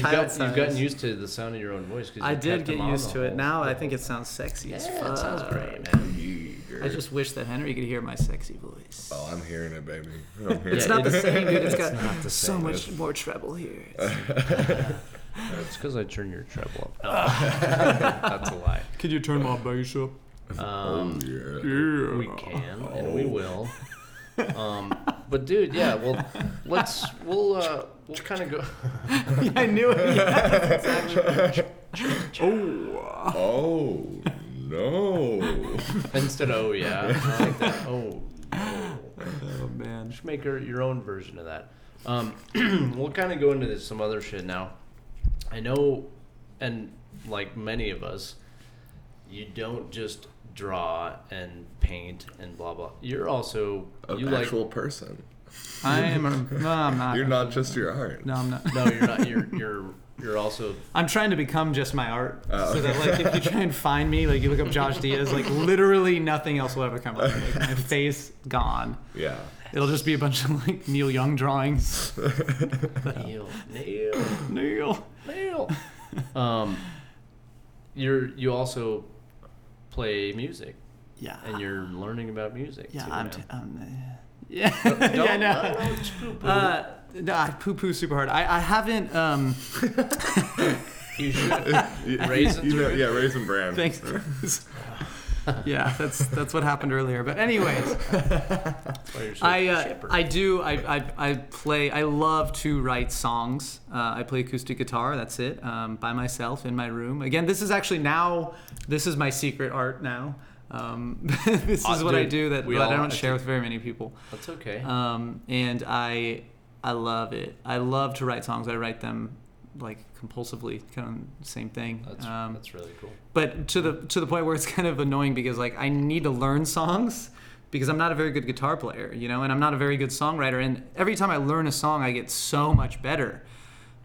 you've gotten used to the sound of your own voice. I did get used to it. Now I think it sounds sexy as fuck. It sounds great, man. I just wish that Henry could hear my sexy voice. Oh, I'm hearing it, baby. It's not the same, dude. It's got so much more treble here. It's because I turned your treble up. That's a lie. Could you turn my bass up? We can, and we will. But dude, yeah, well, we'll kind of go. Yeah, I knew it. Yeah. Oh. No. Instead of, I like that. Oh, no. Oh, man. Just make your own version of that. We'll kind of go into some other shit now. I know, and like many of us, you don't just draw and paint and blah, blah. You're also an actual person. I'm not. You're not just your art. No, I'm not. No, you're not. You're also... I'm trying to become just my art. Oh. So that, like, if you try and find me, like, you look up Josh Diaz, like, literally nothing else will ever come up. Like, my face, gone. Yeah. It'll just be a bunch of, like, Neil Young drawings. Neil. You also play music. Yeah. And you're learning about music. Yeah, I know. No, I poo-poo super hard. I haven't... You should. Raisin? Yeah, Raisin Bran. Thanks. Yeah, that's what happened earlier. But anyways, I play. I love to write songs. I play acoustic guitar. That's it. By myself in my room. Again, this is my secret art now. I don't share with very many people. That's okay. And I love it. I love to write songs. I write them like compulsively, kind of same thing. That's really cool. But to the point where it's kind of annoying, because like I need to learn songs, because I'm not a very good guitar player, you know, and I'm not a very good songwriter. And every time I learn a song, I get so much better.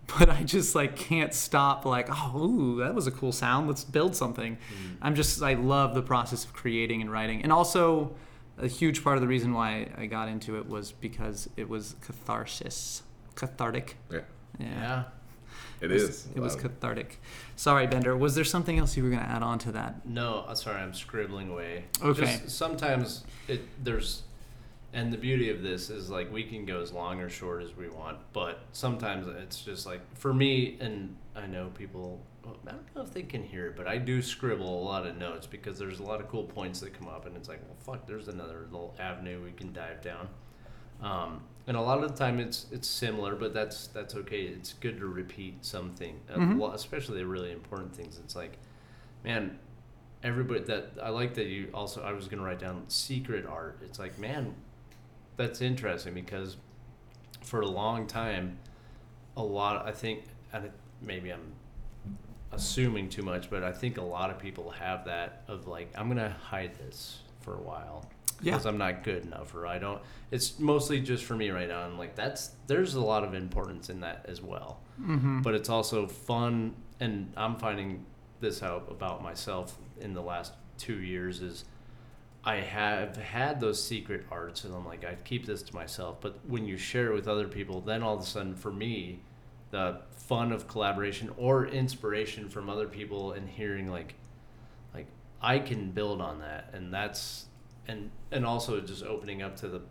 But I just like can't stop like, oh, ooh, that was a cool sound. Let's build something. Mm-hmm. I love the process of creating and writing. And also a huge part of the reason why I got into it was because it was cathartic. Yeah. It was cathartic. Sorry, Bender. Was there something else you were going to add on to that? No, sorry. I'm scribbling away. Okay. Just sometimes and the beauty of this is like we can go as long or short as we want, but sometimes it's just like for me, and I know people, I don't know if they can hear it, but I do scribble a lot of notes because there's a lot of cool points that come up and it's like, well, fuck, there's another little avenue we can dive down. And a lot of the time it's similar, but that's okay. It's good to repeat something, especially the really important things. It's like, man, everybody that I like that you also, I was going to write down secret art. It's like, man, that's interesting because for a long time, maybe I'm assuming too much, but I think a lot of people have that of like, I'm going to hide this for a while. Because I'm not good enough, or I don't. It's mostly just for me right now. I'm like, there's a lot of importance in that as well. Mm-hmm. But it's also fun, and I'm finding this out about myself in the last 2 years is I have had those secret arts, and I'm like, I keep this to myself. But when you share it with other people, then all of a sudden, for me, the fun of collaboration or inspiration from other people and hearing like I can build on that, and that's. And also just opening up to the,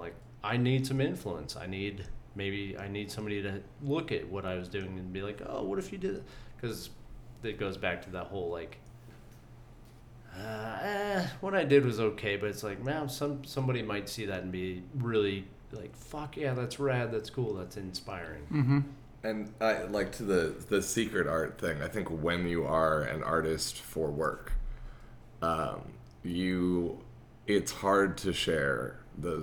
like, I need some influence. I need somebody to look at what I was doing and be like, oh, what if you did? Because it goes back to that whole, like, what I did was okay. But it's like, man, somebody might see that and be really like, fuck, yeah, that's rad. That's cool. That's inspiring. Mm-hmm. And I like to the secret art thing. I think when you are an artist for work, it's hard to share the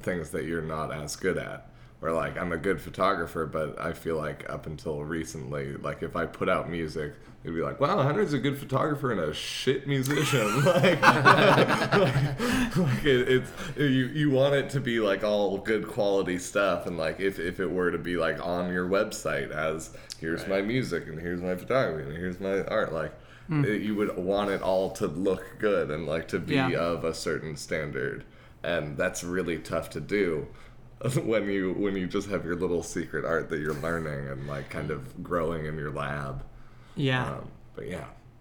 things that you're not as good at. Or like, I'm a good photographer, but I feel like up until recently, like if I put out music, they'd be like, wow, Hunter's a good photographer and a shit musician. You want it to be like all good quality stuff. And like, if it were to be like on your website as here's right. my music and here's my photography and here's my art, like, you would want it all to look good and like to be of a certain standard, and that's really tough to do when you just have your little secret art that you're learning and like kind of growing in your lab. But yeah,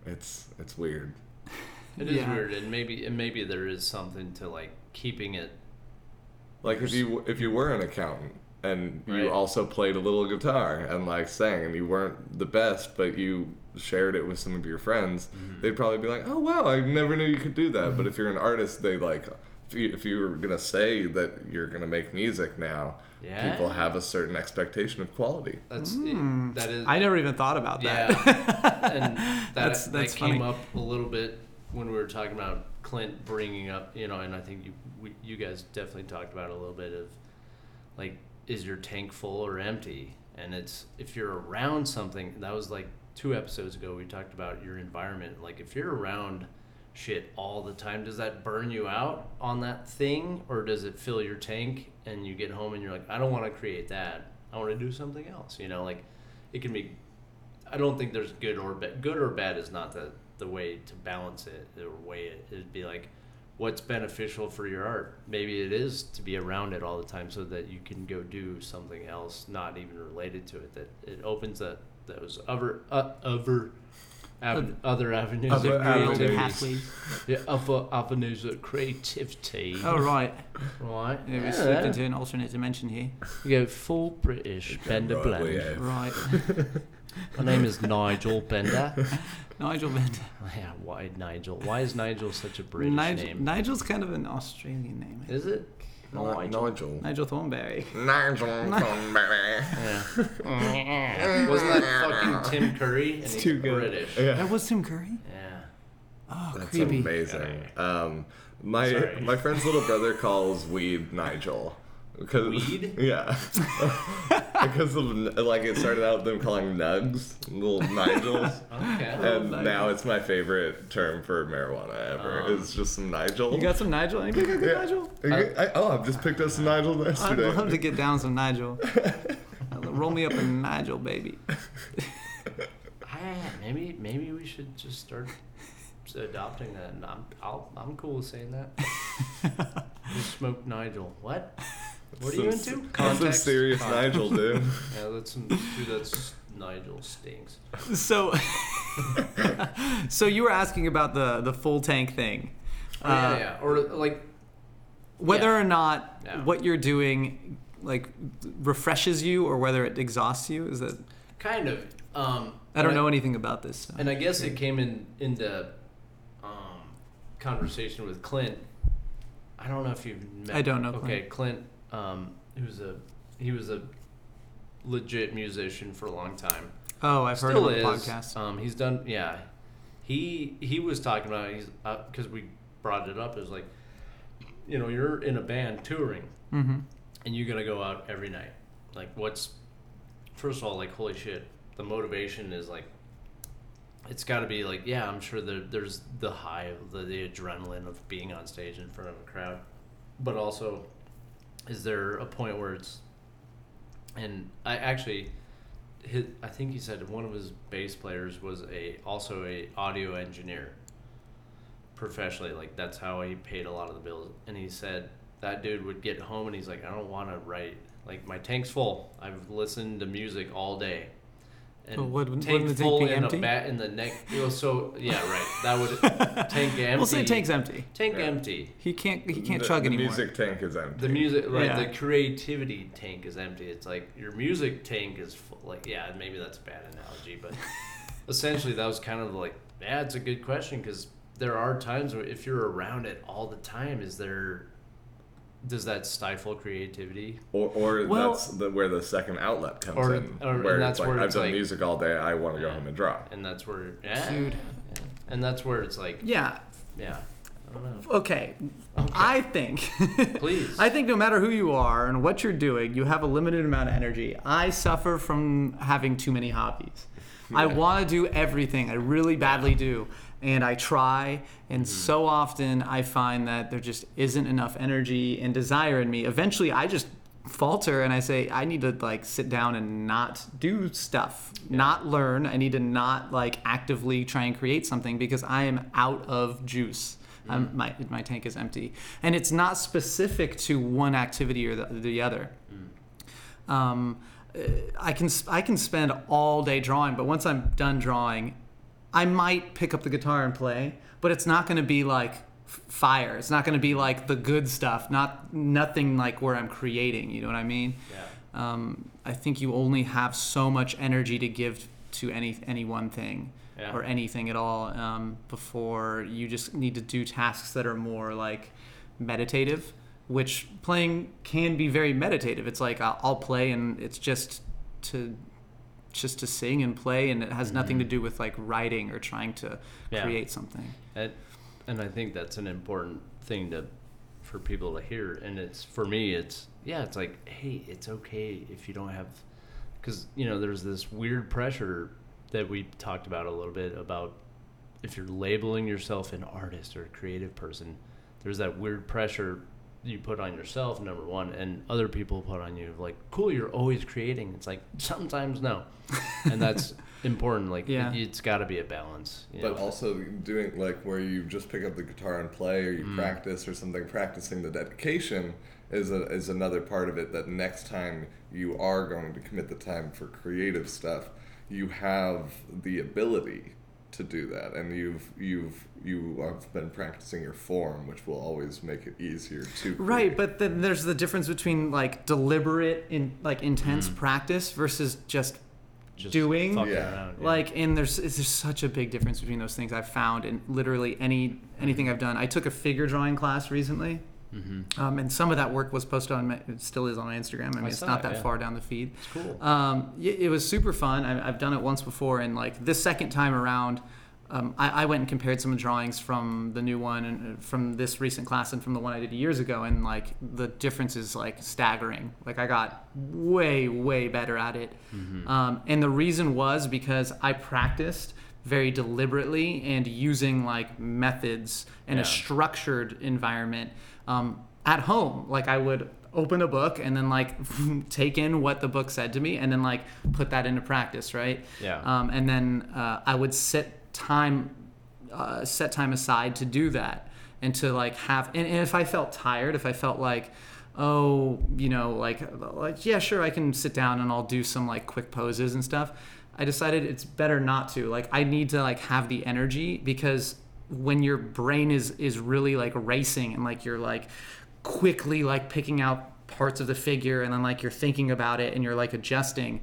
it's weird. It is weird, and maybe there is something to like keeping it. Like if you were an accountant. And you also played a little guitar and like sang, and you weren't the best, but you shared it with some of your friends. Mm-hmm. They'd probably be like, "Oh wow, I never knew you could do that." Mm-hmm. But if you're an artist, they like, if you were gonna say that you're gonna make music now, people have a certain expectation of quality. That is. I never even thought about that. Yeah, and that came funny. Up a little bit when we were talking about Clint bringing up, and I think you guys definitely talked about a little bit of like. Is your tank full or empty? And it's if you're around something, that was like 2 episodes ago we talked about your environment. Like if you're around shit all the time, does that burn you out on that thing, or does it fill your tank and you get home and you're like, I don't want to create that. I want to do something else. Like it can be. I don't think there's good or bad. Good or bad is not the way to balance it or weigh it. It'd be like. What's beneficial for your art? Maybe it is to be around it all the time so that you can go do something else not even related to it, that it opens up those other avenues of creativity. Other avenues of creativity. Oh, right. Yeah, we slipped into an alternate dimension here. You go full British Bender blend. Right. My name is Nigel Bender. Nigel Bender. Yeah, why Nigel? Why is Nigel such a British name? Nigel's kind of an Australian name. Is it? Nigel. Nigel Thornberry. Thornberry. Yeah. Wasn't that fucking Tim Curry? And it's too good. British. Yeah. That was Tim Curry? Yeah. Oh, that's creepy. Amazing. Yeah. My friend's little brother calls weed Nigel. Because, weed? Yeah. Because of, like, it started out with them calling nugs little Nigels. Okay. And now it's my favorite term for marijuana ever. It's just some Nigel. You got some Nigel? Anybody got some Nigel? I've just picked up some Nigel yesterday. I'd love to get down some Nigel. roll me up a Nigel, baby. Maybe we should just start adopting that. And I'm cool with saying that. You smoke Nigel. What? What are you into? Context? Some serious Nigel, dude. Yeah, that's Nigel stinks. So, so you were asking about the full tank thing. Yeah. Or like whether or not what you're doing like refreshes you or whether it exhausts you. Is that kind of? I don't know anything about this. So. And I guess it came into conversation with Clint. I don't know if you've met. I don't know. Okay, Clint. He was a legit musician for a long time. Oh, I've heard him on the podcast. He's done. Yeah, he was talking about because we brought it up. It was like, you know, you're in a band touring, mm-hmm. and you're gonna go out every night. Like, what's first of all, like, holy shit, the motivation is like, it's got to be like, yeah, I'm sure there's the high, the adrenaline of being on stage in front of a crowd, but also, is there a point where it's, and I actually, I think he said one of his bass players was also a audio engineer professionally, like that's how he paid a lot of the bills, and he said that dude would get home and he's like, I don't want to write, like my tank's full, I've listened to music all day, and well, tank full tank and empty? A bat in the neck, you know, so yeah, right, that would tank empty. We'll say tank's empty. Tank empty. He can't chug anymore. The music tank is empty. The music, right? Yeah. The creativity tank is empty. It's like your music tank is full. Like, yeah, maybe that's a bad analogy, but essentially that was kind of like, yeah, it's a good question because there are times where if you're around it all the time, is there? Does that stifle creativity? Or that's where the second outlet comes in. Where that's like, where I've done like, music all day, I want to go home and draw. And that's where... Yeah, dude. Yeah. And that's where it's like... Yeah. Yeah. I don't know. Okay. I think... Please. I think no matter who you are and what you're doing, you have a limited amount of energy. I suffer from having too many hobbies. Yeah. I want to do everything. I really badly do. And I try, and so often I find that there just isn't enough energy and desire in me. Eventually, I just falter, and I say, I need to like sit down and not do stuff, not learn. I need to not like actively try and create something because I am out of juice. My tank is empty, and it's not specific to one activity or the other. Mm. I can spend all day drawing, but once I'm done drawing, I might pick up the guitar and play, but it's not going to be like fire. It's not going to be like the good stuff. Nothing like where I'm creating. You know what I mean? Yeah. I think you only have so much energy to give to any one thing or anything at all before you just need to do tasks that are more like meditative, which playing can be very meditative. It's like I'll play and it's just to sing and play, and it has nothing to do with like writing or trying to create something. And I think that's an important thing for people to hear. And it's for me, it's like, hey, it's okay if you don't have, because you know there's this weird pressure that we talked about a little bit about if you're labeling yourself an artist or a creative person, there's that weird pressure you put on yourself, number one, and other people put on you, like, cool, you're always creating. It's like, sometimes no. And that's important. Like, it's got to be a balance. You know? But also doing, like, where you just pick up the guitar and play, or you practice or something, practicing the dedication is another part of it, that next time you are going to commit the time for creative stuff, you have the ability to do that, and you have been practicing your form, which will always make it easier to create. But then there's the difference between like deliberate in like intense practice versus just doing around, and there's such a big difference between those things. I've found in literally anything I've done. I took a figure drawing class recently, and some of that work was posted on it still is on my Instagram. I mean, it's not that far down the feed. It's cool. It was super fun. I've done it once before, and like this second time around, I went and compared some drawings from the new one and from this recent class and from the one I did years ago, and like the difference is like staggering. Like I got way, way better at it. And the reason was because I practiced very deliberately and using like methods in a structured environment. at home. Like, I would open a book and then, like, take in what the book said to me and then, like, put that into practice, right? Yeah. And then I would set time aside to do that and to, like, have... And if I felt tired, if I felt like, oh, you know, like, yeah, sure, I can sit down and I'll do some, like, quick poses and stuff, I decided it's better not to. Like, I need to, like, have the energy, because when your brain is really, like, racing and, like, you're, like, quickly, like, picking out parts of the figure and then, like, you're thinking about it and you're, like, adjusting,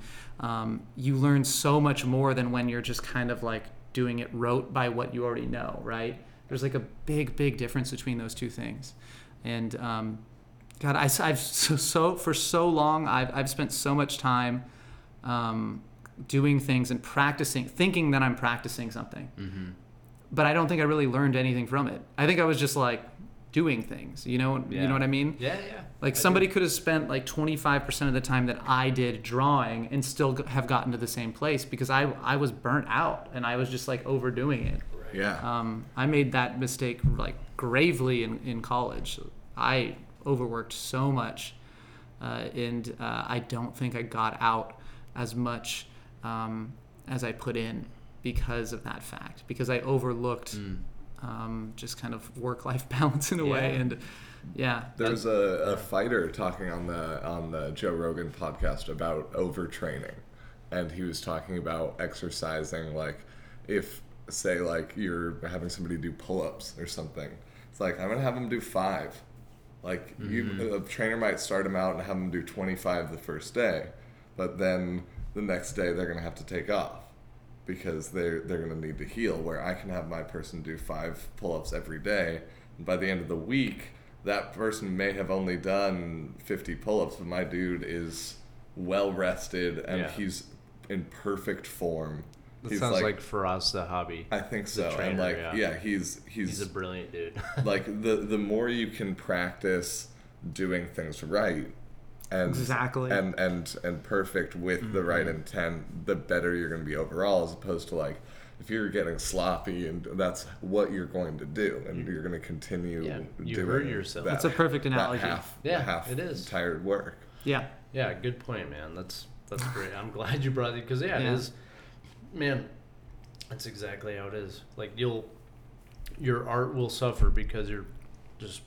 you learn so much more than when you're just kind of, like, doing it rote by what you already know, right? There's, like, a big, big difference between those two things. And God, I've spent so much time doing things and practicing, thinking that I'm practicing something. Mm-hmm. But I don't think I really learned anything from it. I think I was just, like, doing things, you know? Yeah. You know what I mean? Yeah, yeah. Like, somebody could have spent, like, 25% of the time that I did drawing and still have gotten to the same place, because I was burnt out and I was just, like, overdoing it. Right. Yeah. I made that mistake, like, gravely in college. I overworked so much, and I don't think I got out as much as I put in, because of that fact, because I overlooked just kind of work-life balance in a way. And yeah, there's a fighter talking on the Joe Rogan podcast about overtraining, and he was talking about exercising, like, if, say, like, you're having somebody do pull-ups or something, it's like, I'm gonna have them do 5, like, mm-hmm. A trainer might start them out and have them do 25 the first day, but then the next day they're gonna have to take off, because they're going to need to heal, where I can have my person do 5 pull-ups every day, and by the end of the week, that person may have only done 50 pull-ups, but my dude is well-rested, and he's in perfect form. That sounds like for us, the hobby. I think so. Trainer, and, like, he's a brilliant dude. Like, the more you can practice doing things right... And, exactly. And perfect with the right intent, the better you're going to be overall, as opposed to, like, if you're getting sloppy and that's what you're going to do, and you're going to continue doing hurt yourself. That's a perfect analogy. Half it is. Tired work. Yeah. Yeah, good point, man. That's great. I'm glad you brought it, because it is, man, that's exactly how it is. Like, your art will suffer because you're just...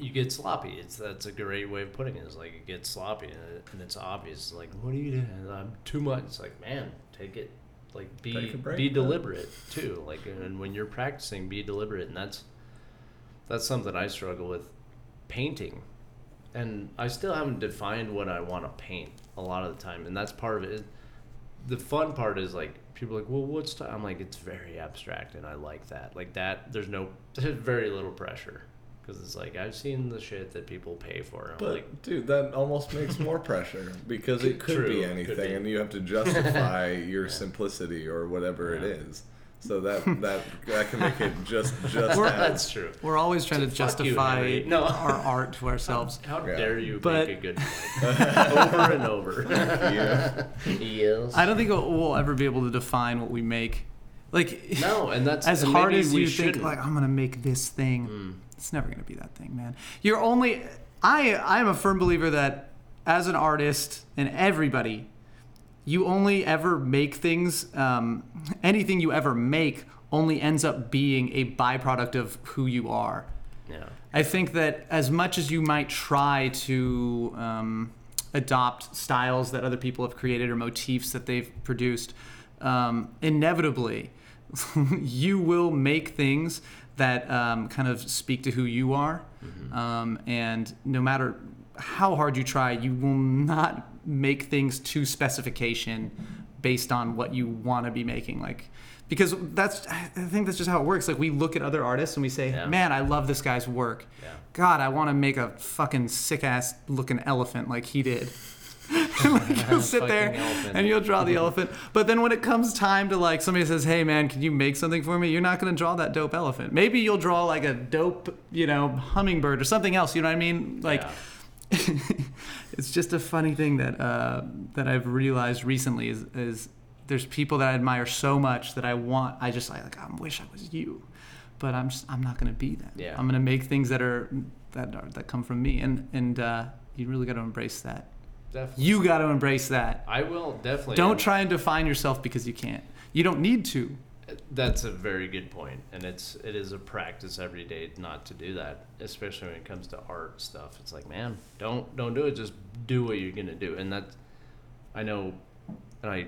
You get sloppy. That's a great way of putting it. It's like, it gets sloppy, and it's obvious. It's like, what are you doing? I'm too much. It's like, man, take it. Like, be deliberate too. Like, and when you're practicing, be deliberate. And that's something I struggle with painting, and I still haven't defined what I want to paint a lot of the time. And that's part of it. The fun part is, like, people are like, well, what's time? I'm like, it's very abstract, and I like that. Like that. There's very little pressure. Because it's like, I've seen the shit that people pay for. But, like, dude, that almost makes more pressure, because it could be anything, and you have to justify your simplicity or whatever it is. So that can make it just that's true. We're always trying to justify our art to ourselves. How dare you make a good point over and over? Yes. I don't think we'll ever be able to define what we make. Like, no, and that's as hard as you think. Like, I'm gonna make this thing. It's never going to be that thing, man. I'm a firm believer that as an artist and everybody, you only ever make things, anything you ever make only ends up being a byproduct of who you are. Yeah. I think that as much as you might try to adopt styles that other people have created or motifs that they've produced, inevitably you will make things that kind of speak to who you are. Mm-hmm. And no matter how hard you try, you will not make things to specification based on what you want to be making. Like, because I think that's just how it works. Like, we look at other artists and we say, man, I love this guy's work. Yeah. God, I want to make a fucking sick-ass looking elephant like he did. Like, you'll sit there and you'll draw the elephant, but then when it comes time to, like, somebody says, hey man, can you make something for me, you're not going to draw that dope elephant. Maybe you'll draw, like, a dope, you know, hummingbird or something else, you know what I mean? Like, it's just a funny thing that that I've realized recently is there's people that I admire so much that I wish I was you, but I'm not going to be that. I'm going to make things that are that come from me, and you really got to embrace that. Definitely. You got to embrace that. I will, definitely. Don't try and define yourself because you can't. You don't need to. That's a very good point, and it is a practice every day not to do that, especially when it comes to art stuff. It's like, man, don't do it. Just do what you're gonna do, and that I know, and I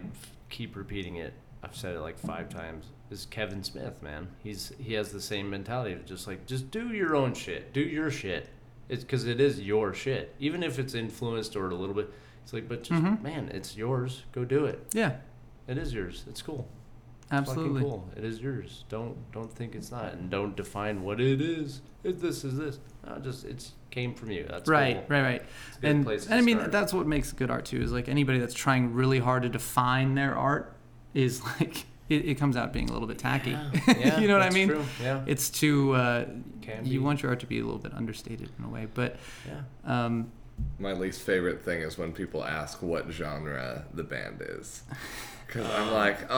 keep repeating it. I've said it like 5 times. Is Kevin Smith, man? He has the same mentality of just do your own shit, do your shit. It's because it is your shit, even if it's influenced or a little bit. It's like, but just man, it's yours. Go do it. Yeah, it is yours. It's cool. Absolutely. Cool. It is yours. Don't think it's not, and don't define what it is. If this is this. No, just it came from you. That's right, cool. Right. It's a good place to start. That's what makes good art too. Is like anybody that's trying really hard to define their art is like it comes out being a little bit tacky. Yeah, you know what I mean? True. Yeah. It's too. You want your art to be a little bit understated in a way, but. Yeah. My least favorite thing is when people ask what genre the band is. Because I'm like,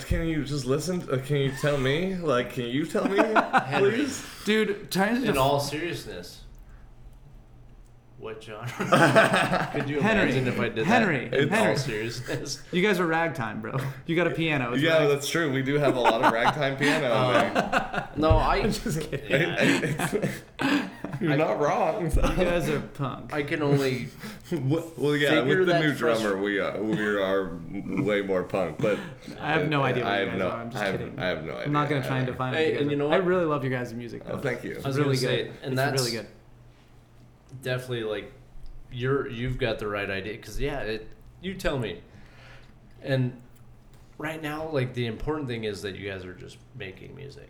can you just listen? Can you tell me? Like, can you tell me, please? Dude, in all seriousness, what genre? Could you imagine if I did that? In all seriousness. You guys are ragtime, bro. You got a piano. That's true. We do have a lot of ragtime piano. No, I'm just kidding. You're not wrong. So. You guys are punk. I can only. Well, yeah, with the new drummer, we are way more punk. But I have no idea what you guys are. I'm just kidding. I have no idea. I'm not going to try and define it. And you know what? I really love your guys' music. Oh, thank you. It's really good. And that's really good. Definitely, like, you've got the right idea. Because, you tell me. And right now, like, the important thing is that you guys are just making music.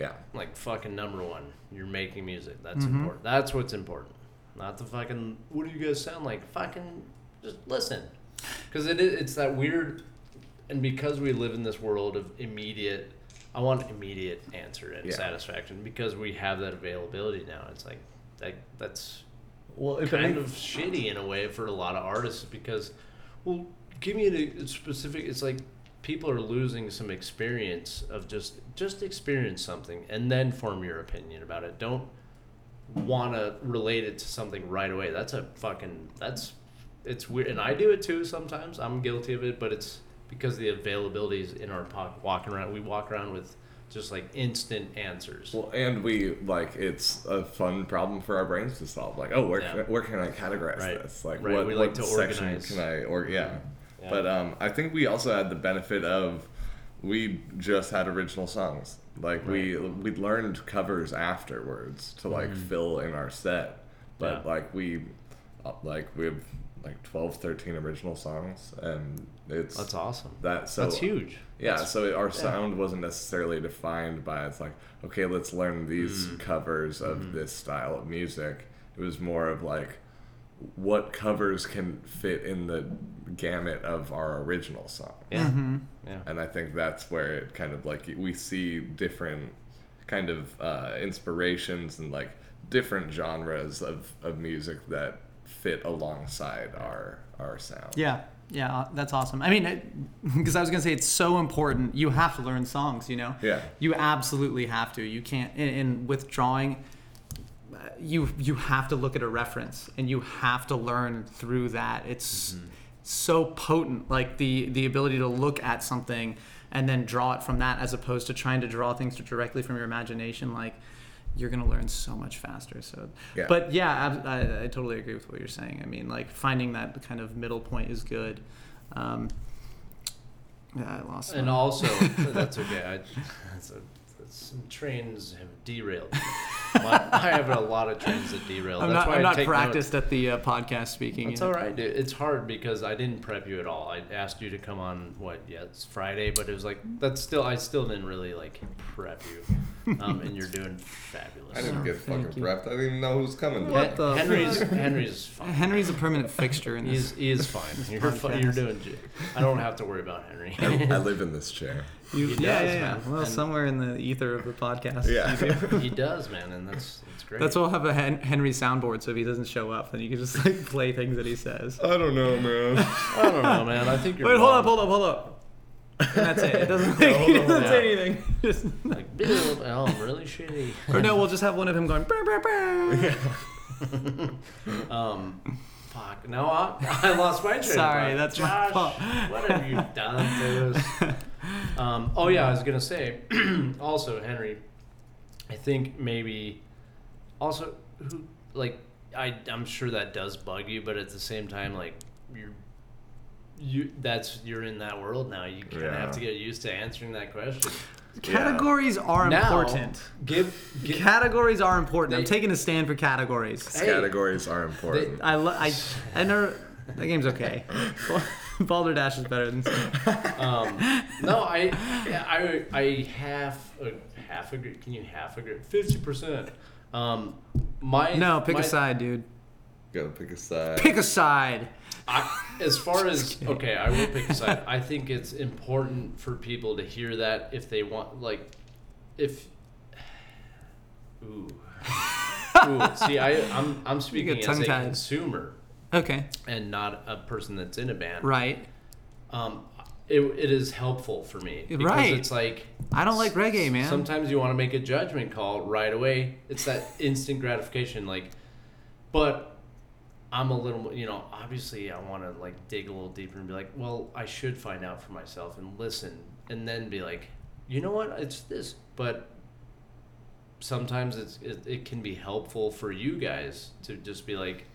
Yeah. Like, fucking number one, you're making music. That's important. That's what's important. Not the fucking, what do you guys sound like? Fucking, just listen. Because it's that weird, and because we live in this world of I want immediate answer and satisfaction. Because we have that availability now. It's like, that's kind of shitty in a way for a lot of artists. Because, give me a specific, it's like, people are losing some experience of just experience something and then form your opinion about it. Don't want to relate it to something right away. It's weird. And I do it too sometimes. I'm guilty of it, but it's because the availability is in our pocket. We walk around with just like instant answers. Well, and we it's a fun problem for our brains to solve. Like, where can I categorize this? Like, right. What to section organize. Can I organize? Yeah. But I think we also had the benefit of we just had original songs. Like we learned covers afterwards to fill in our set. But we have 12, 13 original songs, and that's awesome. That's huge. Yeah. So our sound wasn't necessarily defined by okay, let's learn these covers of this style of music. It was more of what covers can fit in the gamut of our original song. Yeah. Mm-hmm. Yeah. And I think that's where it kind of we see different kind of inspirations and different genres of music that fit alongside our sound. Yeah. Yeah, that's awesome. I mean, because I was going to say it's so important. You have to learn songs, you know? Yeah. You absolutely have to. You can't, and with drawing, you have to look at a reference and you have to learn through that. It's so potent, the ability to look at something and then draw it from that, as opposed to trying to draw things directly from your imagination. You're going to learn so much faster. So, yeah. But yeah, I totally agree with what you're saying. I mean, finding that kind of middle point is good. I lost it. And one. Also, that's okay. Some trains have derailed. I have a lot of trains that derail. I'm not practiced at the podcast speaking. It's all right, dude. It's hard because I didn't prep you at all. I asked you to come on it's Friday, but it was I still didn't really prep you. And you're doing fabulous. I didn't get fucking prepped. I didn't even know who's coming. What the Henry's fine. Henry's a permanent fixture in this. He is fine. You're doing. I don't have to worry about Henry. I live in this chair. He does, man. Well, and somewhere in the ether of the podcast. Yeah. He does, man, and that's great. That's why we'll have a Henry soundboard, so if he doesn't show up, then you can just play things that he says. I don't know, man. I think you're wrong. Wait, hold up. And that's it. It doesn't, say anything. Just like build. Oh, really shitty. Or no, we'll just have one of him going. Burr, burr, burr. Fuck. No, I lost my train. Sorry, that's Josh, my fault. What have you done to this? Oh yeah, I was gonna say. Also, Henry, I think maybe. Also, who like I'm sure that does bug you, but at the same time, like you're in that world now. You kind of have to get used to answering that question. Categories are important. Categories are important. I'm taking a stand for categories. Categories are important. I never. That game's okay. Balderdash is better than. No, I half agree. Can you half agree? 50%. Pick a side, dude. Gotta pick a side. Pick a side. I will pick a side. I think it's important for people to hear that if they want, like, if. See, I'm speaking as a consumer. Okay. And not a person that's in a band. Right. It is helpful for me because it's like I don't like reggae, man. Sometimes you want to make a judgment call right away. It's that instant gratification, like. But I'm a little, obviously I want to like dig a little deeper and be like, well, I should find out for myself and listen, and then be like, you know what, it's this. But sometimes it can be helpful for you guys to just be like,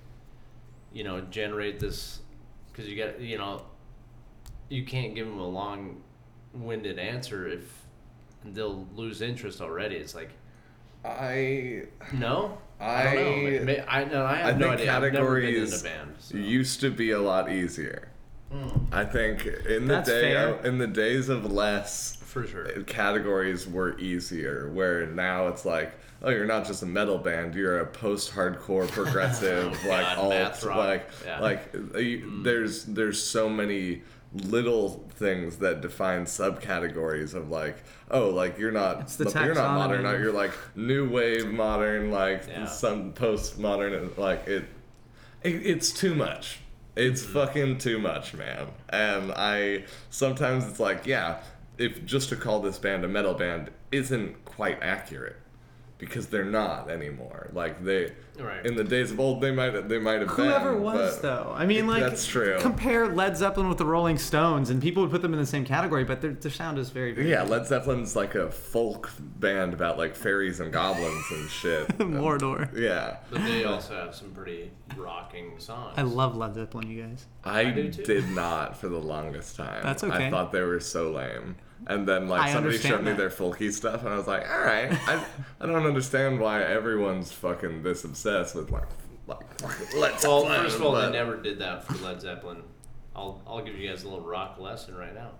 generate this because you got You can't give them a long-winded answer if they'll lose interest already. It's like I don't know. I have no idea. I've never been in a band. So. Used to be a lot easier. I think in the days of less, for sure, categories were easier. Where now it's like, oh, you're not just a metal band; you're a post-hardcore progressive, alt, there's so many. Little things that define subcategories of you're not modern, you're like new wave modern, some postmodern, it's too much. It's fucking too much, man. And I sometimes it's like, yeah, if just to call this band a metal band isn't quite accurate. Because they're not anymore. In the days of old, they might have been. Whoever was, though. I mean, that's true. Compare Led Zeppelin with the Rolling Stones, and people would put them in the same category, but their sound is very different. Yeah, Led Zeppelin's like a folk band about fairies and goblins and shit. Mordor. Yeah. But they also have some pretty rocking songs. I love Led Zeppelin, you guys. I did not for the longest time. That's okay. I thought they were so lame. And then, somebody showed me their folky stuff, and I was like, all right, I don't understand why everyone's fucking this obsessed with, Led Zeppelin. Well, first of all, they never did that for Led Zeppelin. I'll give you guys a little rock lesson right now.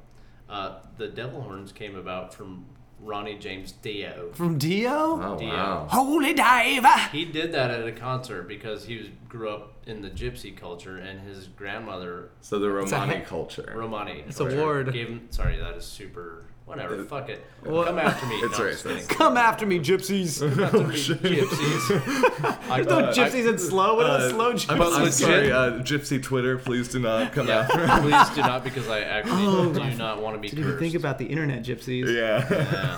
The devil horns came about from Ronnie James Dio. From Dio? Oh, Dio. Wow. Holy diver! He did that at a concert because he grew up in the gypsy culture, and his grandmother... So the Romani culture. Romani. It's culture. A word. Gave him, sorry, that is super... Whatever, fuck it. Well, come after me. It's racist. Come after me, gypsies. Come after me, gypsies. There's no gypsies in slow. What about slow gypsies? I'm sorry, gypsy Twitter, please do not come after me. Please do not, because I actually do not want to be cursed. Did you think about the internet gypsies? Yeah.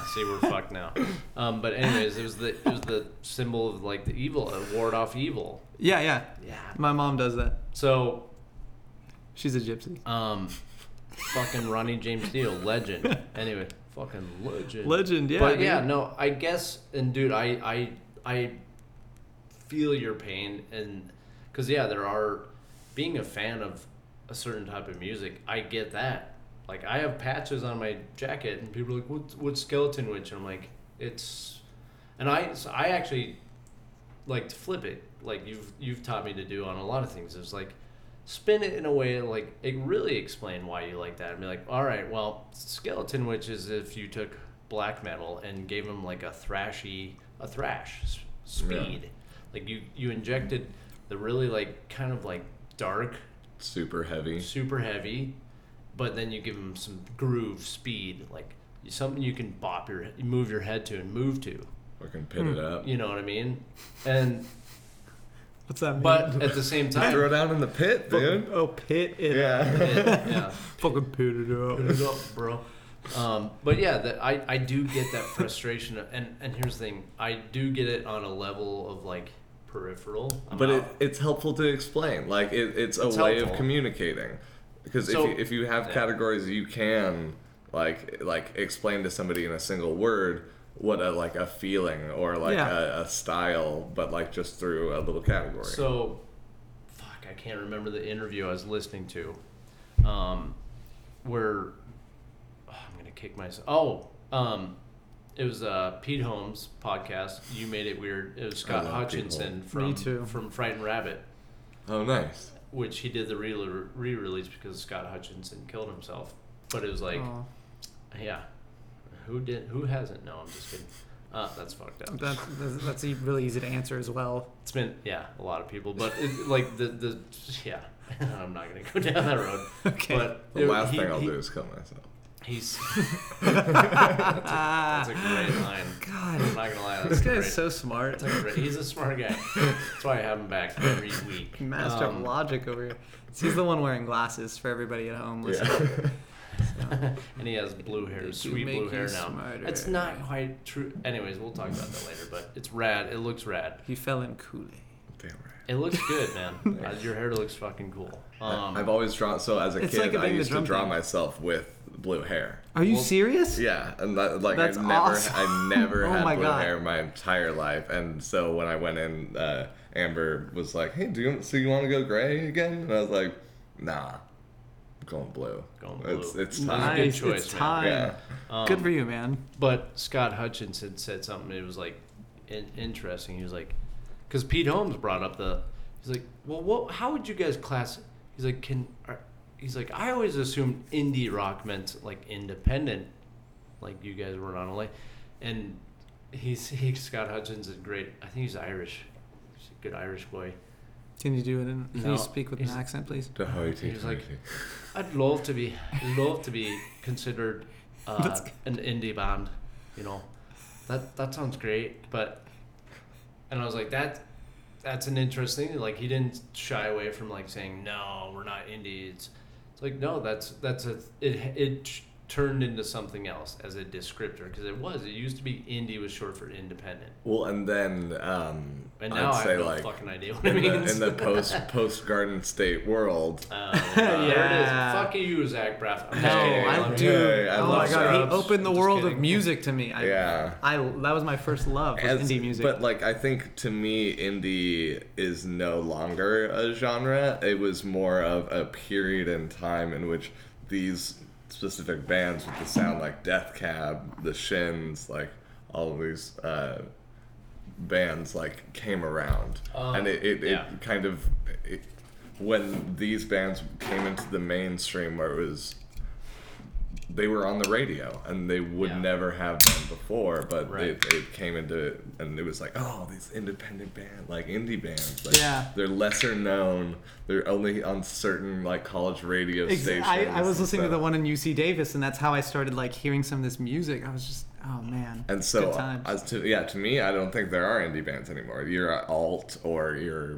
See, we're fucked now. But anyways, it was the symbol of the evil. It ward off evil. Yeah. My mom does that. So. She's a gypsy. Fucking Ronnie James Dio, legend. Anyway, fucking legend. Legend, yeah. But dude. Yeah, no, I guess, and dude, I feel your pain, and because being a fan of a certain type of music, I get that. I have patches on my jacket, and people are like, "What Skeleton Witch?" And I'm like, it's, and I actually like to flip it, like you've taught me to do on a lot of things. It's like. Spin it in a way it really explain why you like that and be like, all right, well, Skeleton Witch is if you took black metal and gave them a thrash speed, you injected the really kind of dark, super heavy, but then you give them some groove speed, something you can bop move your head to and move to, fucking pit it up. You know what I mean? And What's that mean? But at the same time, throw down in the pit, dude. Oh, pit it. Yeah. Fucking pit it up. Pit it up, bro. But yeah, that I do get that frustration, and here's the thing, I do get it on a level of like peripheral. But it's helpful to explain. Like it's a way helpful. Of communicating, because so, if you have categories, you can like explain to somebody in a single word what a feeling or a style, but like just through a little category. So, fuck, I can't remember the interview I was listening to, where. Kick myself. It was Pete Holmes' podcast. You Made It Weird. It was Scott Hutchinson from Frightened Rabbit. Oh, nice. Which he did the re-release because Scott Hutchinson killed himself. But it was like, aww. Yeah, who hasn't? No, I'm just kidding. That's fucked up. That's really easy to answer as well. It's been a lot of people, but I'm not gonna go down that road. Okay. But the last thing I'll do is kill myself. He's that's a great line. God, I'm not gonna lie. This guy's so smart. He's a smart guy. That's why I have him back every week. Master of logic over here. He's the one wearing glasses for everybody at home listening. Yeah. And he has blue hair, sweet blue hair now. Smarter. It's not quite true. Anyways, we'll talk about that later. But it's rad. It looks rad. He fell in Kool-Aid. Damn right. It looks good, man. Your hair looks fucking cool. I've always drawn. So as a kid, I used to draw myself with blue hair. Are you serious? Yeah, and that's awesome. I never had blue hair my entire life, and so when I went in, Amber was like, "Hey, do you want to go gray again?" And I was like, "Nah, I'm going blue. It's time. Nice. Good choice, it's time. Man. Yeah. Good for you, man." But Scott Hutchinson said something. It was like interesting. He was like, because Pete Holmes brought up he's like, "Well, how would you guys class?" He's like, He's like, I always assumed indie rock meant like independent, like you guys weren't on a lane. And Scott Hutchins is great. I think he's Irish. He's a good Irish boy. Can you do it? Can you speak with an accent, please? He's like, I'd love to be considered an indie band. You know, that sounds great. But, and I was like that's an interesting. Like he didn't shy away from like saying no, we're not indie. It's like no, that's a it turned into something else as a descriptor because it used to be indie was short for independent. Well, and then and now I'd say I have no fucking idea what it means. In the post Garden State world. There it is. Fuck you, Zach Braff. I love He opened the world of music to me. That was my first love was indie music. But I think to me, indie is no longer a genre. It was more of a period in time in which these specific bands with the sound like Death Cab, The Shins, like all of these bands like came around, and it kind of when these bands came into the mainstream where it was they were on the radio and they would never have been before, but it came into and it was like these independent bands, like indie bands, they're lesser known, they're only on certain like college radio stations. I was listening to the one in UC Davis, and that's how I started like hearing some of this music. I was just and so to me, I don't think there are indie bands anymore. You're alt or you're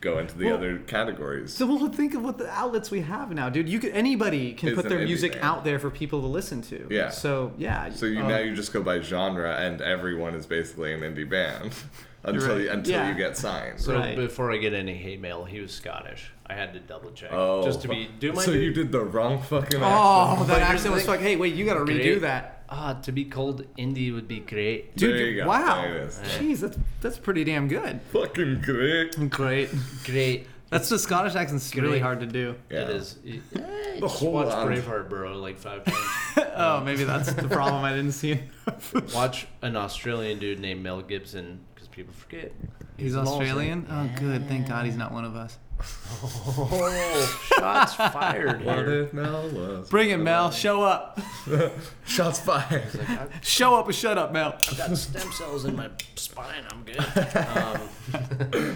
going to the other categories. So we'll think of what the outlets we have now, dude. Anybody can put their music out there for people to listen to. Yeah. So now you just go by genre, and everyone is basically an indie band until you get signed. So before I get any hate mail, he was Scottish. I had to double check just to be. You did the wrong fucking accent. Oh, that accent was fucking. Hey, wait, you got to redo that. To be called indie would be great. Dude, there you go. Wow. Jeez, that's pretty damn good. Fucking great. Great. That's the Scottish accent. It's really hard to do. Yeah. It is. The whole watch Braveheart, bro, like 5 times. Maybe that's the problem. I didn't see it. Watch an Australian dude named Mel Gibson, because people forget. He's Australian? Awesome. Oh, good. Thank God he's not one of us. Oh, shots fired here. Bring it, Mel. Show up. Shots fired. Show up or shut up, Mel. I've got stem cells in my spine. I'm good. Holy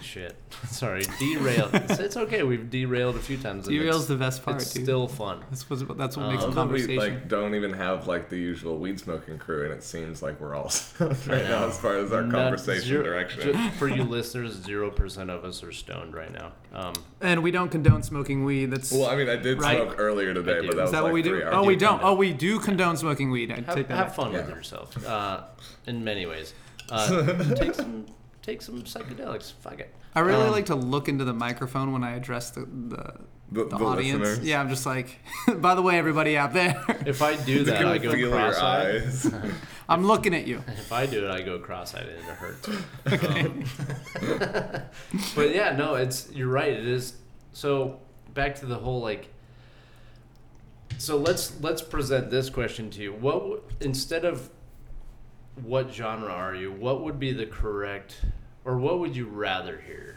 Holy shit. Sorry, derailed. It's okay. We've derailed a few times. Derail's the best part, it's dude. Still fun. That's what makes a conversation. We don't even have the usual weed smoking crew, and it seems like we're all stoned right now as far as our conversation direction. For you listeners, 0% of us are stoned right now. And we don't condone smoking weed. That's I did smoke earlier today, but that was what we do? Oh, we don't. Oh, we do condone smoking weed. Have fun with yourself in many ways. Take some psychedelics. Fuck it. I really like to look into the microphone when I address the audience. Listeners. Yeah, I'm just like, by the way, everybody out there. If I do that, I go cross-eyed. I'm looking at you. If I do it, I go cross-eyed and it hurts. Okay. But yeah, no, you're right. It is. So back to the whole So let's present this question to you. Instead of what genre are you? What would be the correct, or what would you rather hear?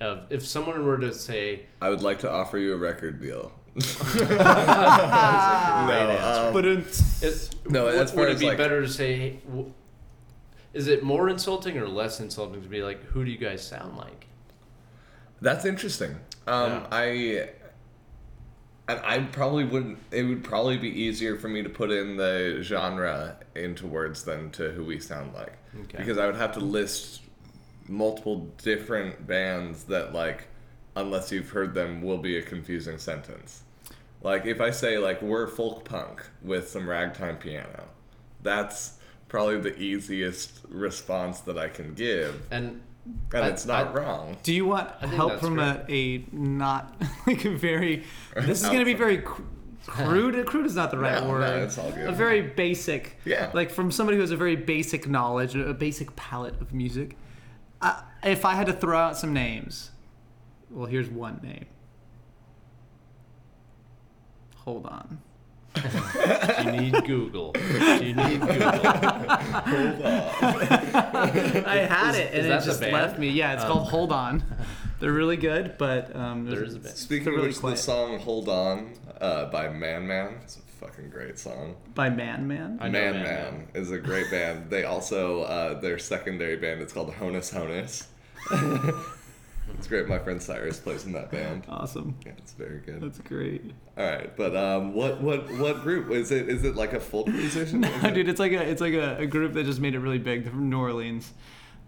If someone were to say, I would like to offer you a record deal. Better to say, is it more insulting or less insulting to be like, who do you guys sound like? That's interesting. I probably wouldn't. It would probably be easier for me to put in the genre into words than to who we sound like, because I would have to list multiple different bands that, unless you've heard them, will be a confusing sentence. If I say we're folk punk with some ragtime piano, that's probably the easiest response that I can give. And it's not wrong. Do you want help from a not a very? This is going to be very crude. Crude is not the right word. No, it's all good. A very basic. Yeah. From somebody who has a very basic knowledge, a basic palette of music. If I had to throw out some names, well, here's one name. Hold on. You need Google. Hold on. I had it, and it just left me. Yeah, it's called Hold On. They're really good, but there is a bit. Speaking of which, the song Hold On by Man Man. It's a fucking great song. By Man Man? Man Man is a great band. They also, their secondary band, it's called Honus Honus. It's great. My friend Cyrus plays in that band. Awesome. Yeah, it's very good. That's great. All right, but what group is it? Is it a folk musician? No, dude, it's a group that just made it really big. They're from New Orleans.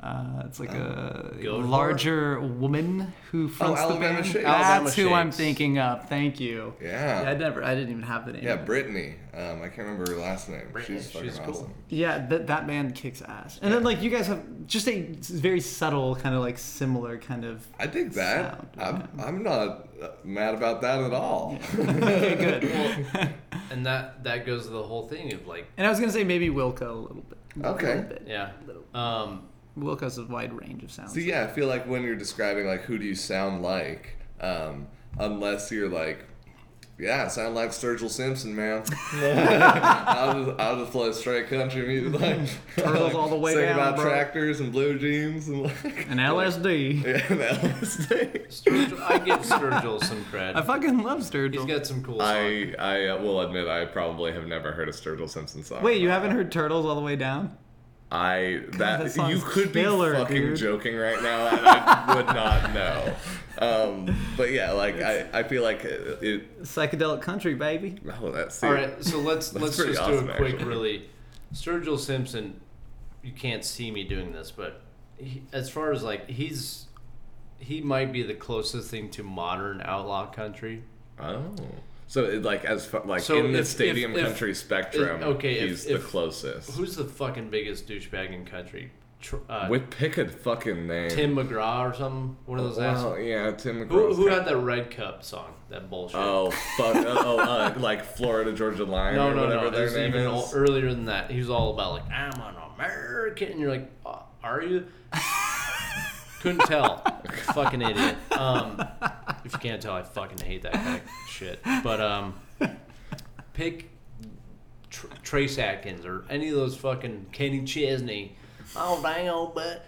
It's a larger woman who fronts the band. Shakes. That's who I'm thinking of. Thank you. Yeah. I didn't even have the name. Yeah, Brittany. I can't remember her last name. Brittany. She's fucking awesome. Cool. Yeah, that man kicks ass. And then you guys have just a very subtle kind of similar kind of. I dig that. Sound, I'm not mad about that at all. Yeah. Okay, good. Well, and that goes to the whole thing of And I was gonna say maybe Wilco a little bit. Okay. A little bit. Yeah. Wilco's a wide range of sounds. So yeah, I feel like when you're describing who do you sound like, unless you're I sound like Sturgill Simpson, man. I'll just play straight country music, turtles all the way down, about bro. Tractors and blue jeans and an LSD. Yeah, an LSD. Sturgill, I give Sturgill some credit. I fucking love Sturgill. He's got some cool songs. I will admit I probably have never heard a Sturgill Simpson song. Wait, you haven't heard Turtles All the Way Down? God, that you could be fucking joking right now, and I would not know. But yeah, I feel like it psychedelic country, baby. Oh, that's all right. So let's just awesome, do a quick, actually. Really. Sturgill Simpson, you can't see me doing this, but as far as he might be the closest thing to modern outlaw country. Oh. So, country spectrum, he's the closest. Who's the fucking biggest douchebag in country? Pick a fucking name. Tim McGraw or something? One of those assholes. Oh, yeah, Tim McGraw. Who had that Red Cup song? That bullshit. Oh, fuck. Florida Georgia Line or whatever their name is. Earlier than that, he was all about, I'm an American. And you're like, oh, are you? Couldn't tell. Fucking idiot. If you can't tell, I fucking hate that kind of shit. But pick Trace Atkins or any of those fucking Kenny Chesney. Oh, dang old butt.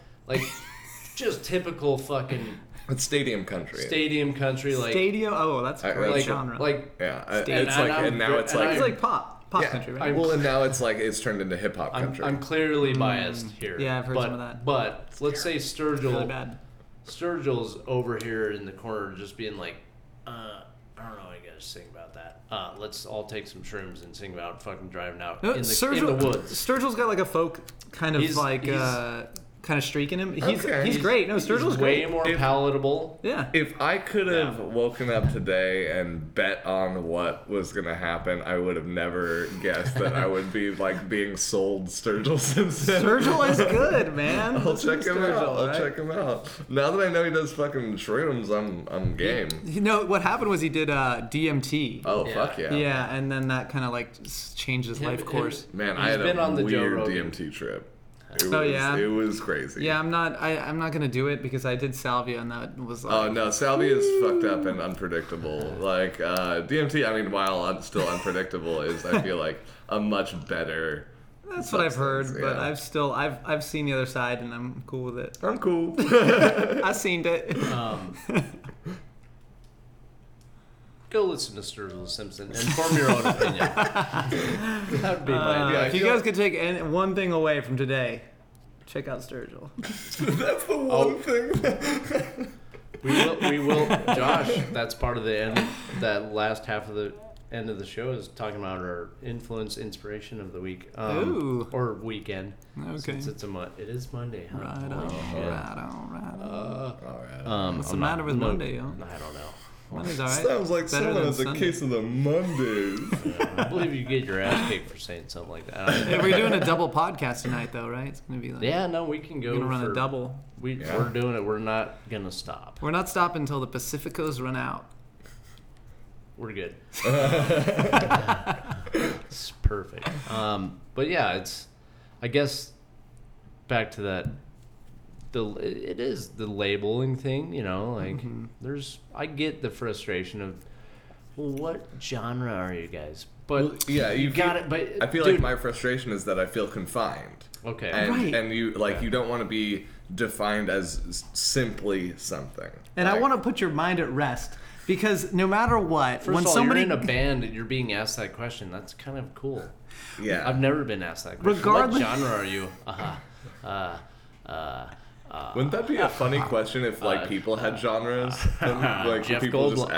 Just typical fucking... It's stadium country. Stadium country, that's a great genre. It's pop. Pop country, right? And now it's turned into hip hop country. I'm clearly biased here. Yeah, I've heard some of that. But let's say Sturgill Sturgill's over here in the corner just being like, I don't know what you guys think about that. Let's all take some shrooms and sing about fucking driving out in the woods. Sturgill's got like a folk kind of kind of streak in him. He's great. No, Sturgill's way more palatable. Yeah. If I could have woken up today and bet on what was going to happen, I would have never guessed that I would be like being sold Sturgill Simpson. Sturgill is good, man. I'll check him out. Now that I know he does fucking shrooms, I'm game. You know, what happened was he did DMT. Oh, yeah. Fuck yeah. Yeah, and then that kind of like changed his life course. Man, I had a weird DMT trip. It was crazy. Yeah, I'm not gonna do it because I did Salvia and that was like... Oh no, Salvia is fucked up and unpredictable. Like DMT, I mean, while still unpredictable, is I feel like a much better. That's what I've heard, but I've seen the other side and I'm cool with it. I'm cool. I seen it. Go listen to Sturgill Simpson and form your own opinion. That would be my idea. If you guys could take one thing away from today, check out Sturgill. That's the one thing. We will. Josh, that's part of the end. That last half of the end of the show is talking about our inspiration of the week. Ooh. Or weekend. Okay. Since it is Monday. Huh? Right on. Right on. What's the matter with Monday, yo? I don't know. Right. Sounds like someone has a case of the Mondays. I believe you get your ass kicked for saying something like that. Yeah, we're doing a double podcast tonight, though, right? It's gonna be like we can go. We're gonna run a double. We're doing it. We're not gonna stop. We're not stopping until the Pacificos run out. We're good. It's perfect. But yeah, it's. I guess back to that. It is the labeling thing, you know, like I get the frustration of, well, what genre are you guys? But I feel like my frustration is that I feel confined. Okay. And you you don't want to be defined as simply something. And I want to put your mind at rest. Because no matter what, you're in a band and you're being asked that question, that's kind of cool. Yeah. I've never been asked that question. Regardless... What genre are you? Wouldn't that be a funny question if people had genres? Jeff Goldblum.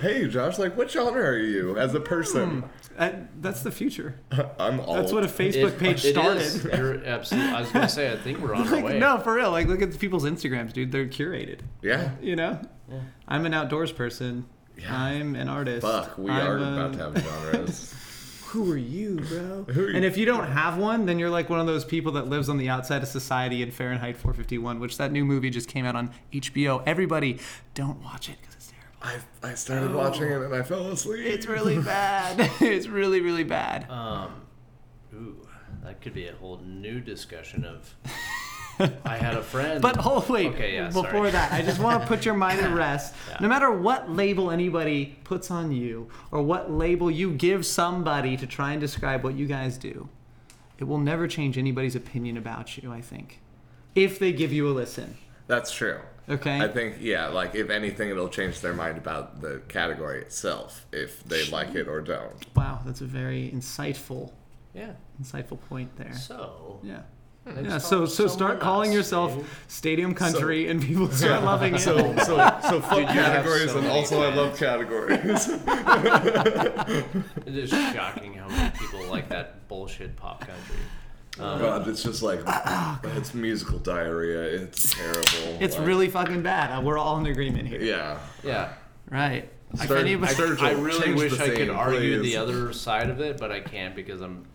Hey Josh, what genre are you as a person? That's the future. I'm old. That's what a Facebook page started. Is. You're absolutely. I was gonna say, I think we're on our way. No, for real. Look at people's Instagrams, dude. They're curated. Yeah. You know. Yeah. I'm an outdoors person. Yeah. I'm an artist. Fuck, we are about to have genres. Who are you, bro? And if you don't have one, then you're like one of those people that lives on the outside of society in Fahrenheit 451, which that new movie just came out on HBO. Everybody, don't watch it because it's terrible. I started watching it and I fell asleep. It's really bad. It's really, really bad. Ooh, that could be a whole new discussion of... I had a friend. But wait, okay, yeah, before that, I just want to put your mind at rest. Yeah. No matter what label anybody puts on you or what label you give somebody to try and describe what you guys do, it will never change anybody's opinion about you, I think, if they give you a listen. That's true. Okay. I think, if anything, it'll change their mind about the category itself, if they like it or don't. Wow, that's a very insightful point there. So. Yeah. Yeah, so start calling yourself Stadium Country, and people start loving it. So fuck categories, and also I love categories. It is shocking how many people like that bullshit pop country. God, it's just it's musical diarrhea. It's terrible. It's really fucking bad. We're all in agreement here. Yeah. Yeah. Right. I really wish I could argue the other side of it, but I can't because I'm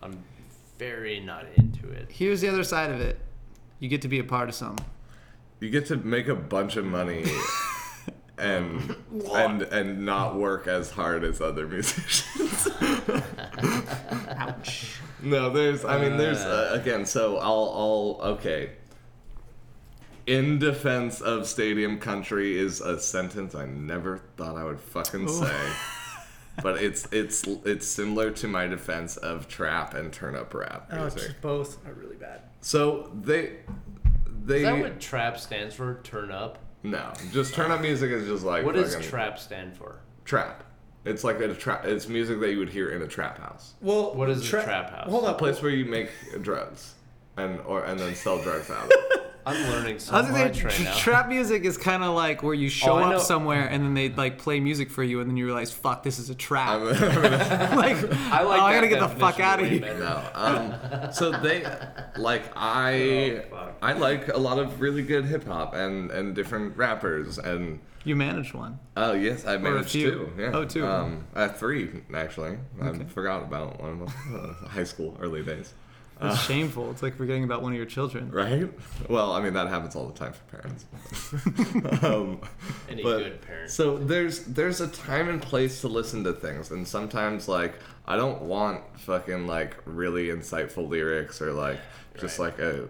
very not into it. Here's the other side of it. You get to be a part of something. You get to make a bunch of money and not work as hard as other musicians. Ouch. No, okay. In defense of Stadium Country is a sentence I never thought I would fucking say. But it's similar to my defense of trap and turn-up rap music. Both are really bad. So they Is that what trap stands for? Turn-up? No. Just turn-up music is just like... What does trap stand for? Trap. It's like a trap. It's music that you would hear in a trap house. Well, what is a trap house? Hold on. A place where you make drugs and then sell drugs out of. I'm learning so much right now. Trap music is kind of like where you show up somewhere and then they like play music for you and then you realize, fuck, this is a trap. Like, I gotta get the fuck out of here. No, so they like I like a lot of really good hip hop and different rappers and. You managed one. Oh yes, I managed two. Yeah. Oh, two. Three actually. Okay. I forgot about one of them. High school early days. It's shameful. It's like forgetting about one of your children. Right? Well, I mean, that happens all the time for parents. Any good parent. So there's a time and place to listen to things. And sometimes, like, I don't want fucking, like, really insightful lyrics or, like, just, like, a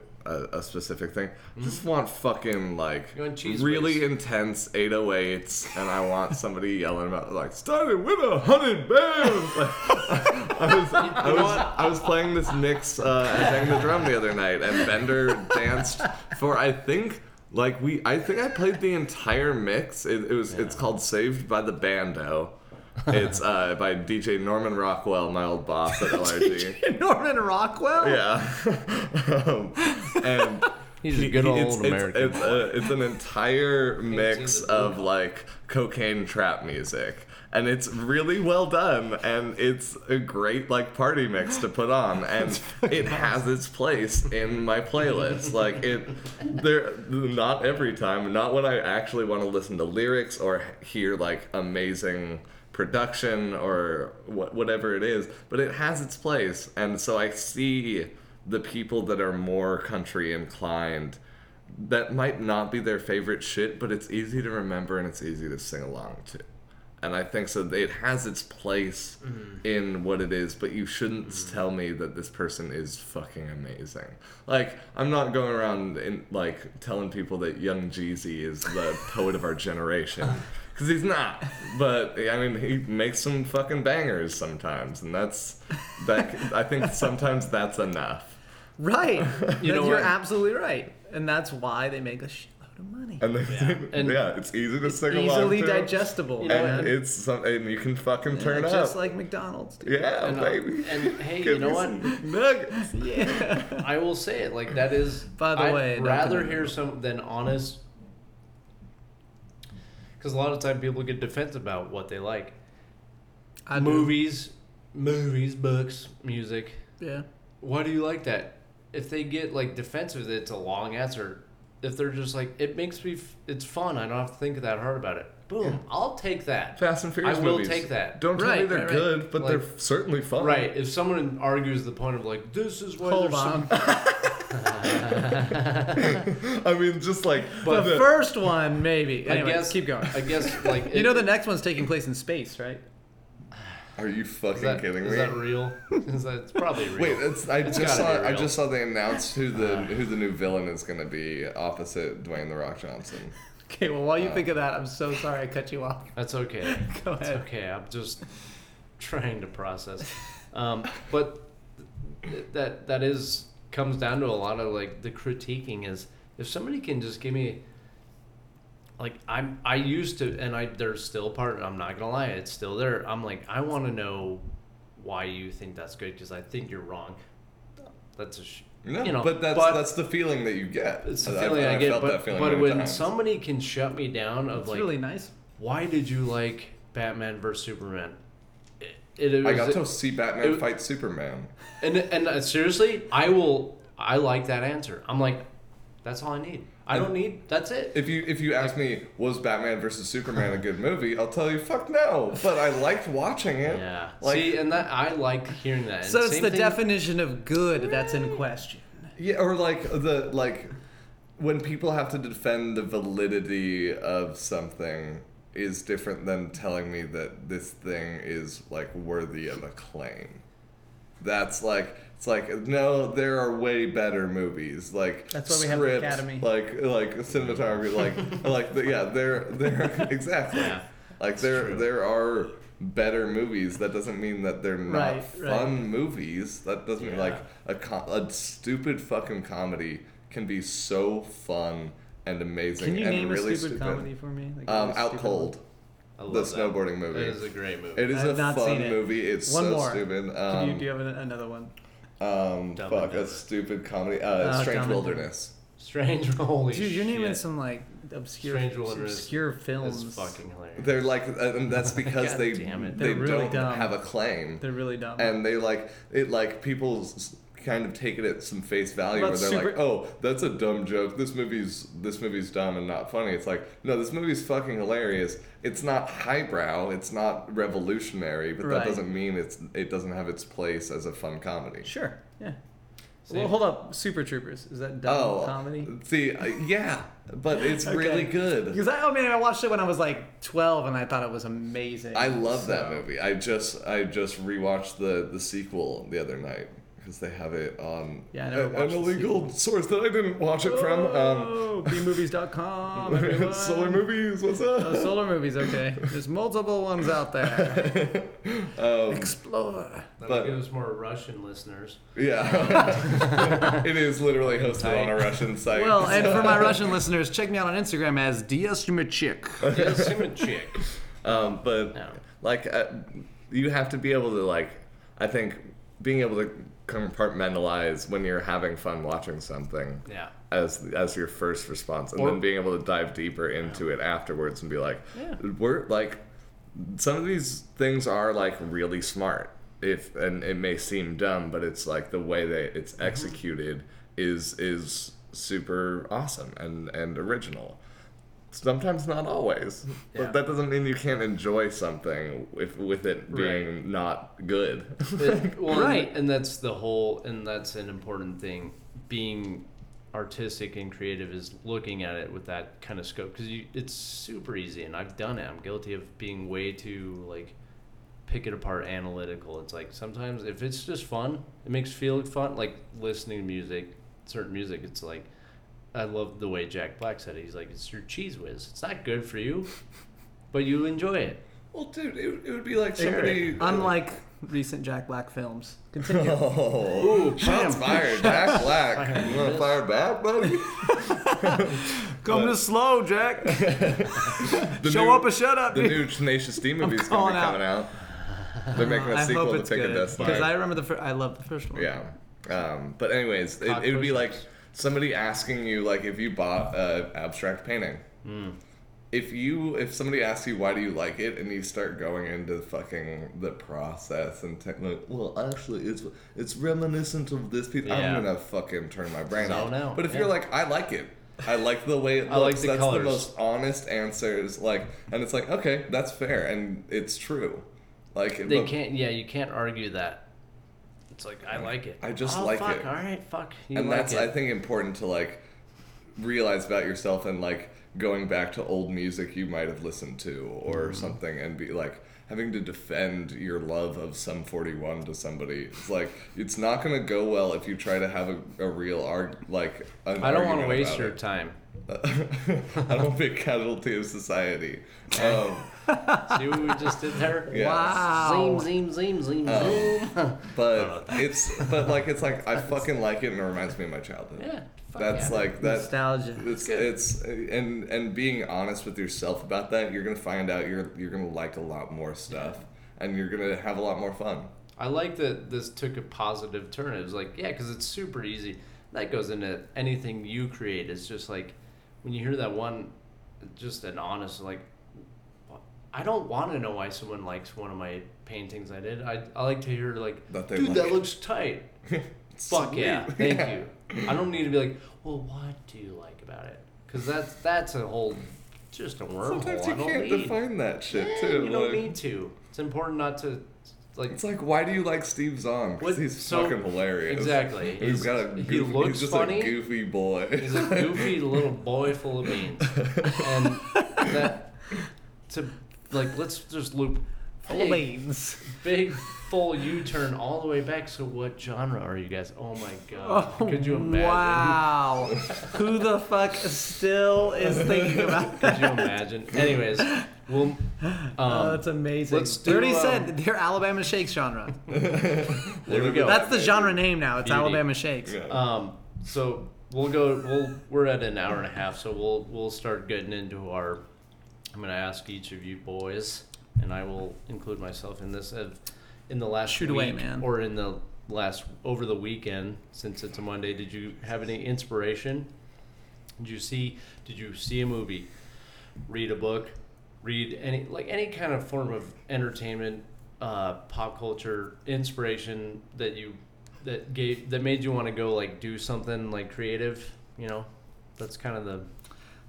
specific thing. I just want fucking, like, really intense 808s, and I want somebody yelling about, like, started with 100 bands. Like, I was playing this mix and sang the drum the other night, and Bender danced for, I think I played the entire mix. It's called Saved by the Bando. It's by DJ Norman Rockwell, my old boss at LRG. DJ Norman Rockwell? Yeah. And he's a good old American. It's an entire mix of, like, cocaine trap music. And it's really well done, and it's a great, like, party mix to put on, and it has its place in my playlist. Like, not every time, not when I actually want to listen to lyrics or hear, like, amazing production or whatever it is, but it has its place. And so I see the people that are more country inclined. That might not be their favorite shit, but it's easy to remember and it's easy to sing along to. And I think so it has its place in what it is, but you shouldn't tell me that this person is fucking amazing. Like, I'm not going around and, like, telling people that Young Jeezy is the poet of our generation. Because he's not. But, I mean, he makes some fucking bangers sometimes. And I think sometimes that's enough. Right. You're absolutely right. And that's why they make a money. And it's easy to sing along. Easily digestible. And it's something you can fucking turn up. Just like McDonald's, dude. Yeah, and baby. And hey, you know what? Nuggets. Yeah. I will say it like that is. By the way, I'd rather hear some than honest. Because a lot of time people get defensive about what they like. Movies, books, music. Yeah. Why do you like that? If they get like defensive, it's a long answer. If they're just like, it makes me, it's fun, I don't have to think that hard about it. Boom, yeah. I'll take that. Fast and Furious movies. I will take that. Don't tell me they're good, but like, they're certainly fun. Right, if someone argues the point of like, this is why there's some... I mean, just like... But the first one, maybe. Anyway, keep going. I guess, like... the next one's taking place in space, right? Are you fucking kidding me? Is that real? It's probably real. Wait, I just saw they announced who the new villain is going to be opposite Dwayne The Rock Johnson. Okay, well, while you think of that, I'm so sorry I cut you off. That's okay. Go ahead. It's okay. I'm just trying to process. But that is comes down to a lot of like the critiquing is if somebody can just give me. Like, I used to, and there's still part, I'm not going to lie, it's still there. I'm like, I want to know why you think that's good, because I think you're wrong. That's a that's the feeling that you get. It's the feeling I get, but when somebody can shut me down of, it's like, really nice. Why did you like Batman vs. Superman? I got to see Batman fight Superman. And seriously, I like that answer. I'm like, that's all I need. That's it. If you ask me, was Batman vs. Superman a good movie? I'll tell you, fuck no. But I liked watching it. Yeah. Like, see, and that I liked hearing that. So it's the definition of good that's in question. Yeah, or like the when people have to defend the validity of something is different than telling me that this thing is like worthy of acclaim. That's like. It's like, no, there are way better movies. Like, that's why we have the Academy. Like cinematography. Exactly. Yeah, like there are better movies. That doesn't mean that they're not fun movies. That doesn't mean like a stupid fucking comedy can be so fun and amazing. Can you name really a stupid comedy for me? Like, Out Cold. The snowboarding movie. It is a great movie. It is a fun movie. It's one so more. Stupid. Do you have another one? Fuck, a stupid comedy. Strange Wilderness. Strange holy shit. Dude, you're naming some like obscure films. That's fucking hilarious. They're like, and that's because they really don't have a claim. They're really dumb. And they like it, like people kind of take it at some face value where they're like, oh, that's a dumb joke. This movie's dumb and not funny. It's like, no, this movie's fucking hilarious. It's not highbrow. It's not revolutionary, but that doesn't mean it doesn't have its place as a fun comedy. Sure. Yeah. Well, hold up. Super Troopers. Is that dumb comedy? See, yeah, but it's really good. Because I watched it when I was like 12 and I thought it was amazing. I love that movie. I just rewatched the sequel the other night. Because they have it on an illegal source that I didn't watch it from. Bmovies.com. Solar Movies, what's up? Oh, Solar Movies, okay. There's multiple ones out there. Explore. That'll give us more Russian listeners. Yeah. It is literally hosted on a Russian site. Well, and for my Russian listeners, check me out on Instagram as DiazCMYK. DiazCMYK. You have to be able to, being able to compartmentalize when you're having fun watching something as your first response, and then being able to dive deeper into it afterwards and be like, we're like, some of these things are like really smart, and it may seem dumb, but it's like the way that it's executed is super awesome and original. Sometimes, not always, but that doesn't mean you can't enjoy something with it being not good. And that's the whole, and that's an important thing. Being artistic and creative is looking at it with that kind of scope, because it's super easy, and I've done it. I'm guilty of being way too pick it apart, analytical. It's like sometimes if it's just fun, it makes feel fun. Like listening to music, certain music, it's like. I love the way Jack Black said it. He's like, it's your cheese whiz. It's not good for you, but you enjoy it. Well, dude, it would be like somebody... Unlike recent Jack Black films. Continue. Oh, shots fired. Jack Black. You want to fire back, buddy? Come to slow, Jack. Show up or shut up, dude. The new Tenacious D movie's going to be coming out. They're making a sequel to Pick a Death Star. Because I remember I love the first one. Yeah. But anyways, it would be like... Somebody asking you, if you bought an abstract painting. Mm. If somebody asks you, why do you like it? And you start going into the process and technique. Well, actually, it's reminiscent of this piece. Yeah. I'm going to fucking turn my brain off. No. But if you're like, I like it. I like the way it looks. I like the colors. That's the most honest answers. And it's like, okay, that's fair. And it's true. You can't argue that. It's like, I like it. I just it. All right, fuck. And that's, I think, important to, realize about yourself and, going back to old music you might have listened to or something and be, having to defend your love of Sum 41 to somebody. It's it's not going to go well if you try to have a real argument. I don't want to waste your time. I don't be a casualty of society. See what we just did there? Yeah. Wow. Zing, zing, zing, zing, zing. But I fucking like it, and it reminds me of my childhood. Yeah. Nostalgia. It's being honest with yourself about that, you're gonna find out you're gonna like a lot more stuff, and you're gonna have a lot more fun. I like that this took a positive turn. It was because it's super easy. That goes into anything you create. It's just when you hear that one, just an honest I don't want to know why someone likes one of my paintings I did. I like to hear that looks tight. Fuck yeah, thank you. I don't need to be well, what do you like about it? Because that's a whole just a wormhole. Sometimes you can't define that shit too. You don't need to. It's important not to. It's why do you like Steve Zahn? Because he's fucking hilarious. Exactly. He's got a goofy, he looks he's just funny. A goofy boy. He's a goofy little boy full of beans. And let's just loop lanes. Big full U-turn all the way back. So what genre are you guys? Oh my god. Oh, could you imagine? Wow. Who the fuck still is thinking about that? Could you imagine? Anyways, well, that's amazing. They already said they're Alabama Shakes genre. There we go. That's the genre name now. It's Beauty. Alabama Shakes. Yeah. So we're at an hour and a half, so we'll start getting into our. I'm gonna ask each of you boys, and I will include myself in this. In the last shoot week, away, man. Or in the last over the weekend, since it's a Monday, did you have any inspiration Did you see a movie? Read a book? Read any kind of form of entertainment, pop culture inspiration that made you want to go do something creative? You know, that's kind of the.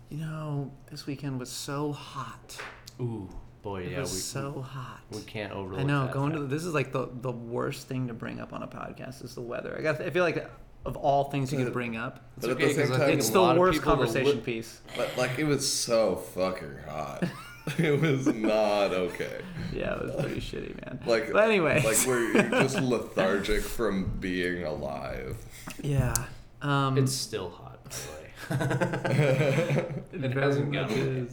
You know, this weekend was so hot. Ooh, boy, yeah, it was so hot. We can't overlook. I know. This is the worst thing to bring up on a podcast is the weather. I feel like. Of all things you could bring up, it's but okay, at the same time, it's the worst conversation piece. But it was so fucking hot, it was not okay. Yeah, it was pretty shitty, man. But anyway, we're just lethargic from being alive. Yeah, it's still hot, by the way. It hasn't gotten.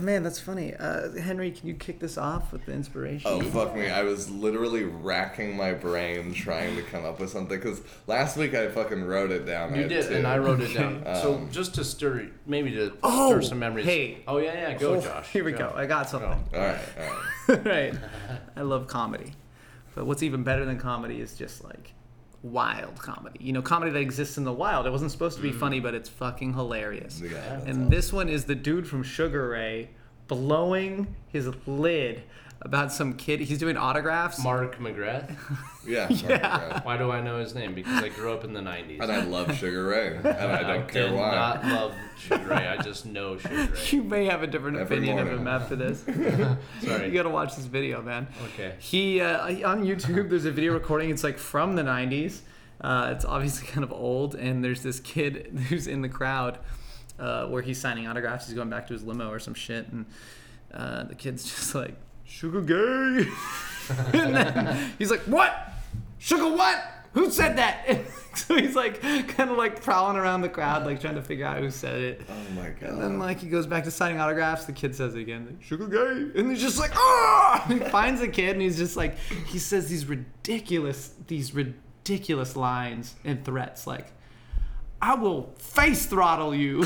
Man, that's funny. Henry, can you kick this off with the inspiration? Oh, fuck me. I was literally racking my brain trying to come up with something because last week I fucking wrote it down. You did, and I wrote it down. So just to stir, stir some memories. Hey. Oh, yeah, go, Josh. Here we go. I got something. Go. All right. Right. I love comedy. But what's even better than comedy is just wild comedy. You know, comedy that exists in the wild. It wasn't supposed to be funny, but it's fucking hilarious. Yeah, and awesome. This one is the dude from Sugar Ray blowing his lid about some kid. He's doing autographs. Mark McGrath? Yeah. Mark McGrath. Why do I know his name? Because I grew up in the 90s. And I love Sugar Ray. And I don't care why. I do not love Sugar Ray. I just know Sugar Ray. You may have a different opinion of him after this. Sorry. You got to watch this video, man. Okay. He, on YouTube, there's a video recording. It's from the 90s. It's obviously kind of old. And there's this kid who's in the crowd where he's signing autographs. He's going back to his limo or some shit. And the kid's just Sugar gay. And then he's what? Sugar what? Who said that? And so he's prowling around the crowd, trying to figure out who said it. Oh my God. And then he goes back to signing autographs. The kid says it again, Sugar gay. And he's just ah! And he finds the kid and he's just he says these ridiculous lines and threats I will face throttle you.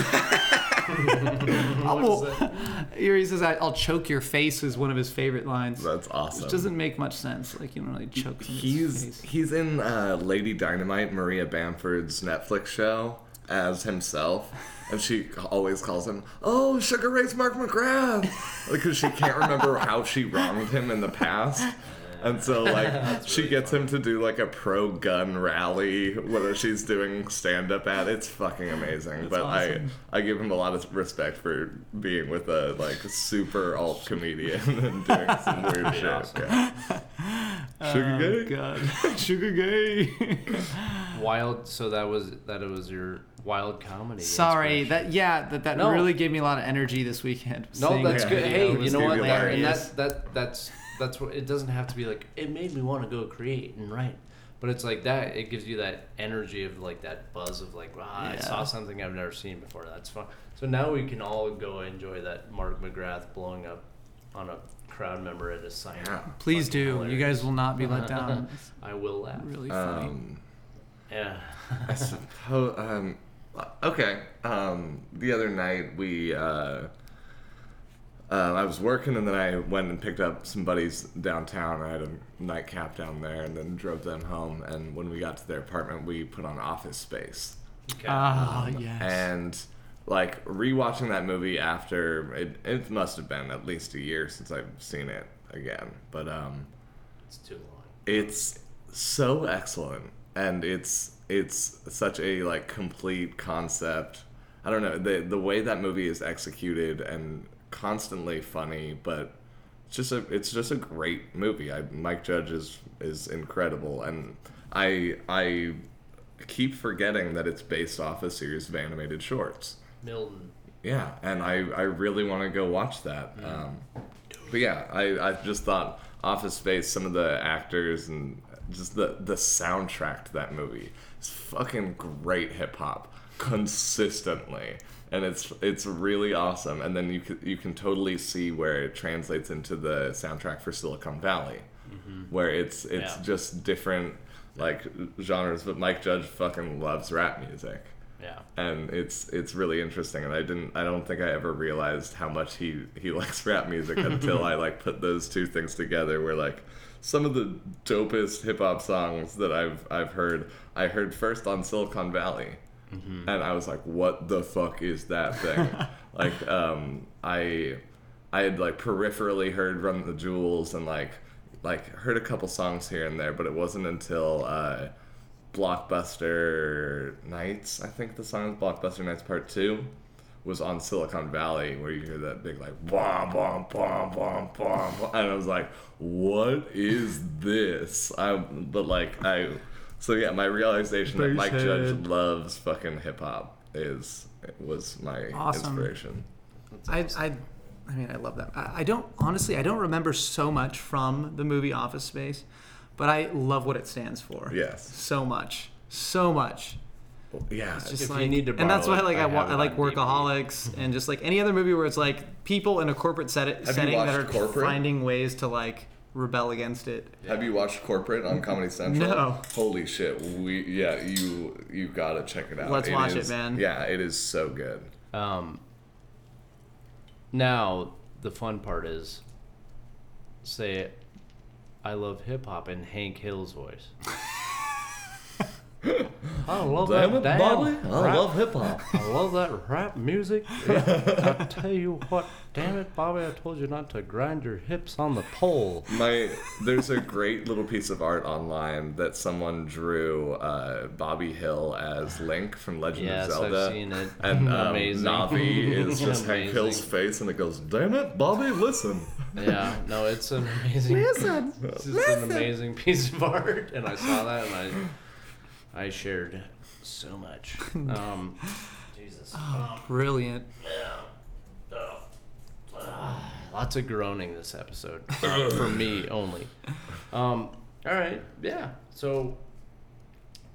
Here he says, "I'll choke your face" is one of his favorite lines. That's awesome. Which doesn't make much sense. You don't really choke somebody's face. He's in Lady Dynamite, Maria Bamford's Netflix show, as himself. And she always calls him, "Oh, Sugar Ray's Mark McGrath." Because she can't remember how she wronged him in the past. And so, she really gets him to do, a pro-gun rally, whether she's doing stand-up at. It's fucking amazing. That's awesome. I give him a lot of respect for being with a, super alt comedian and doing some weird shit. Awesome. Yeah. Sugar gay? God. Sugar gay. Wild. So that was your... wild comedy. Sorry, that really gave me a lot of energy this weekend. No, that's good. Hey, you know what? And that's what it doesn't have to be it made me want to go create and write. But it's that it gives you that energy of that buzz of wow, yeah. I saw something I've never seen before. That's fun. So now we can all go enjoy that Mark McGrath blowing up on a crowd member at a sign. Yeah. Please do. Hilarious. You guys will not be let down. I will laugh. Really funny. Yeah. I suppose okay. The other night we I was working and then I went and picked up some buddies downtown. I had a nightcap down there and then drove them home. And when we got to their apartment, we put on Office Space. Okay. Yes. And rewatching that movie after it must have been at least a year since I've seen it again. But it's too long. It's so excellent and it's such a complete concept. I don't know, the way that movie is executed and constantly funny, but it's just a great movie. Mike Judge is incredible, and I keep forgetting that it's based off a series of animated shorts. Milton. Yeah, and I really want to go watch that. But yeah, I just thought Office Space, some of the actors and just the soundtrack to that movie. It's fucking great hip hop consistently, and it's really awesome. And then you can totally see where it translates into the soundtrack for Silicon Valley, where it's just different genres. But Mike Judge fucking loves rap music, and it's really interesting. And I don't think I ever realized how much he likes rap music until I put those two things together. Where some of the dopest hip hop songs that I've heard, I heard first on Silicon Valley. Mm-hmm. And I was like, what the fuck is that thing? Like, I had like peripherally heard Run the Jewels and like heard a couple songs here and there, but it wasn't until Blockbuster Nights, I think the song is Blockbuster Nights Part 2, was on Silicon Valley, where you hear that big like bomb, bomb, bomb, bomb, bomb, and I was like, what is this? So yeah, my realization that Mike Judge loves fucking hip hop was my inspiration. Awesome. I mean, I love that. I don't remember so much from the movie Office Space, but I love what it stands for. Yes. So much. Yeah. It's just if like, you need to borrow, and that's why I like Workaholics and just like any other movie where it's like people in a corporate setting that are finding ways to like rebel against it. Yeah. Have you watched Corporate on Comedy Central? No. Holy shit. You gotta check it out. Let's watch it, man. Yeah, it is so good. Now, the fun part is, say, I love hip-hop in Hank Hill's voice. I love that damn Bobby. I love hip-hop. I love that rap music. Yeah. I tell you what, damn it, Bobby, I told you not to grind your hips on the pole. There's a great little piece of art online that someone drew Bobby Hill as Link from Legend of Zelda. Yes, I've seen it. And Navi is just Hank Hill's face, and it goes, damn it, Bobby, listen. Yeah, no, it's an amazing... Listen! It's just an amazing piece of art, and I saw that, and I shared so much. Jesus. Oh, brilliant. Yeah. Lots of groaning this episode. For me only. All right. Yeah. So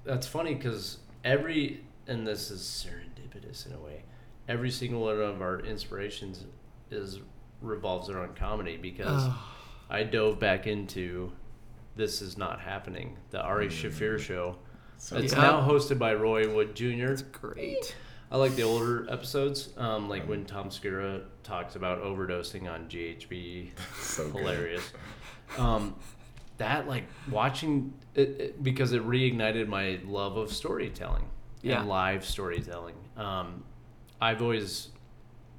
that's funny because and this is serendipitous in a way, every single one of our inspirations revolves around comedy because I dove back into This Is Not Happening, the Ari Shaffir show. So it's now hosted by Roy Wood Jr. It's great. I like the older episodes, like when Tom Segura talks about overdosing on GHB. So hilarious. That like watching it because it reignited my love of storytelling and live storytelling. I've always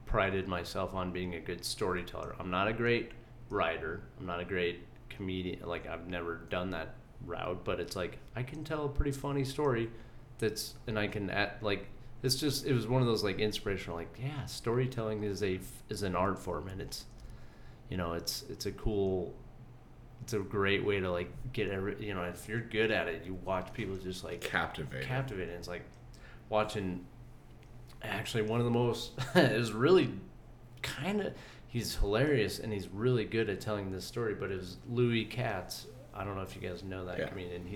prided myself on being a good storyteller. I'm not a great writer. I'm not a great comedian. Like I've never done that route, but it's like I can tell a pretty funny story it was one of those like inspirational, like, yeah, storytelling is an art form, and it's, you know, it's a great way to like get every, you know, if you're good at it, you watch people just like captivate. It's like watching actually one of the most is really kind of, he's hilarious and he's really good at telling this story, but it was Louis Katz. I don't know if you guys know that comedian.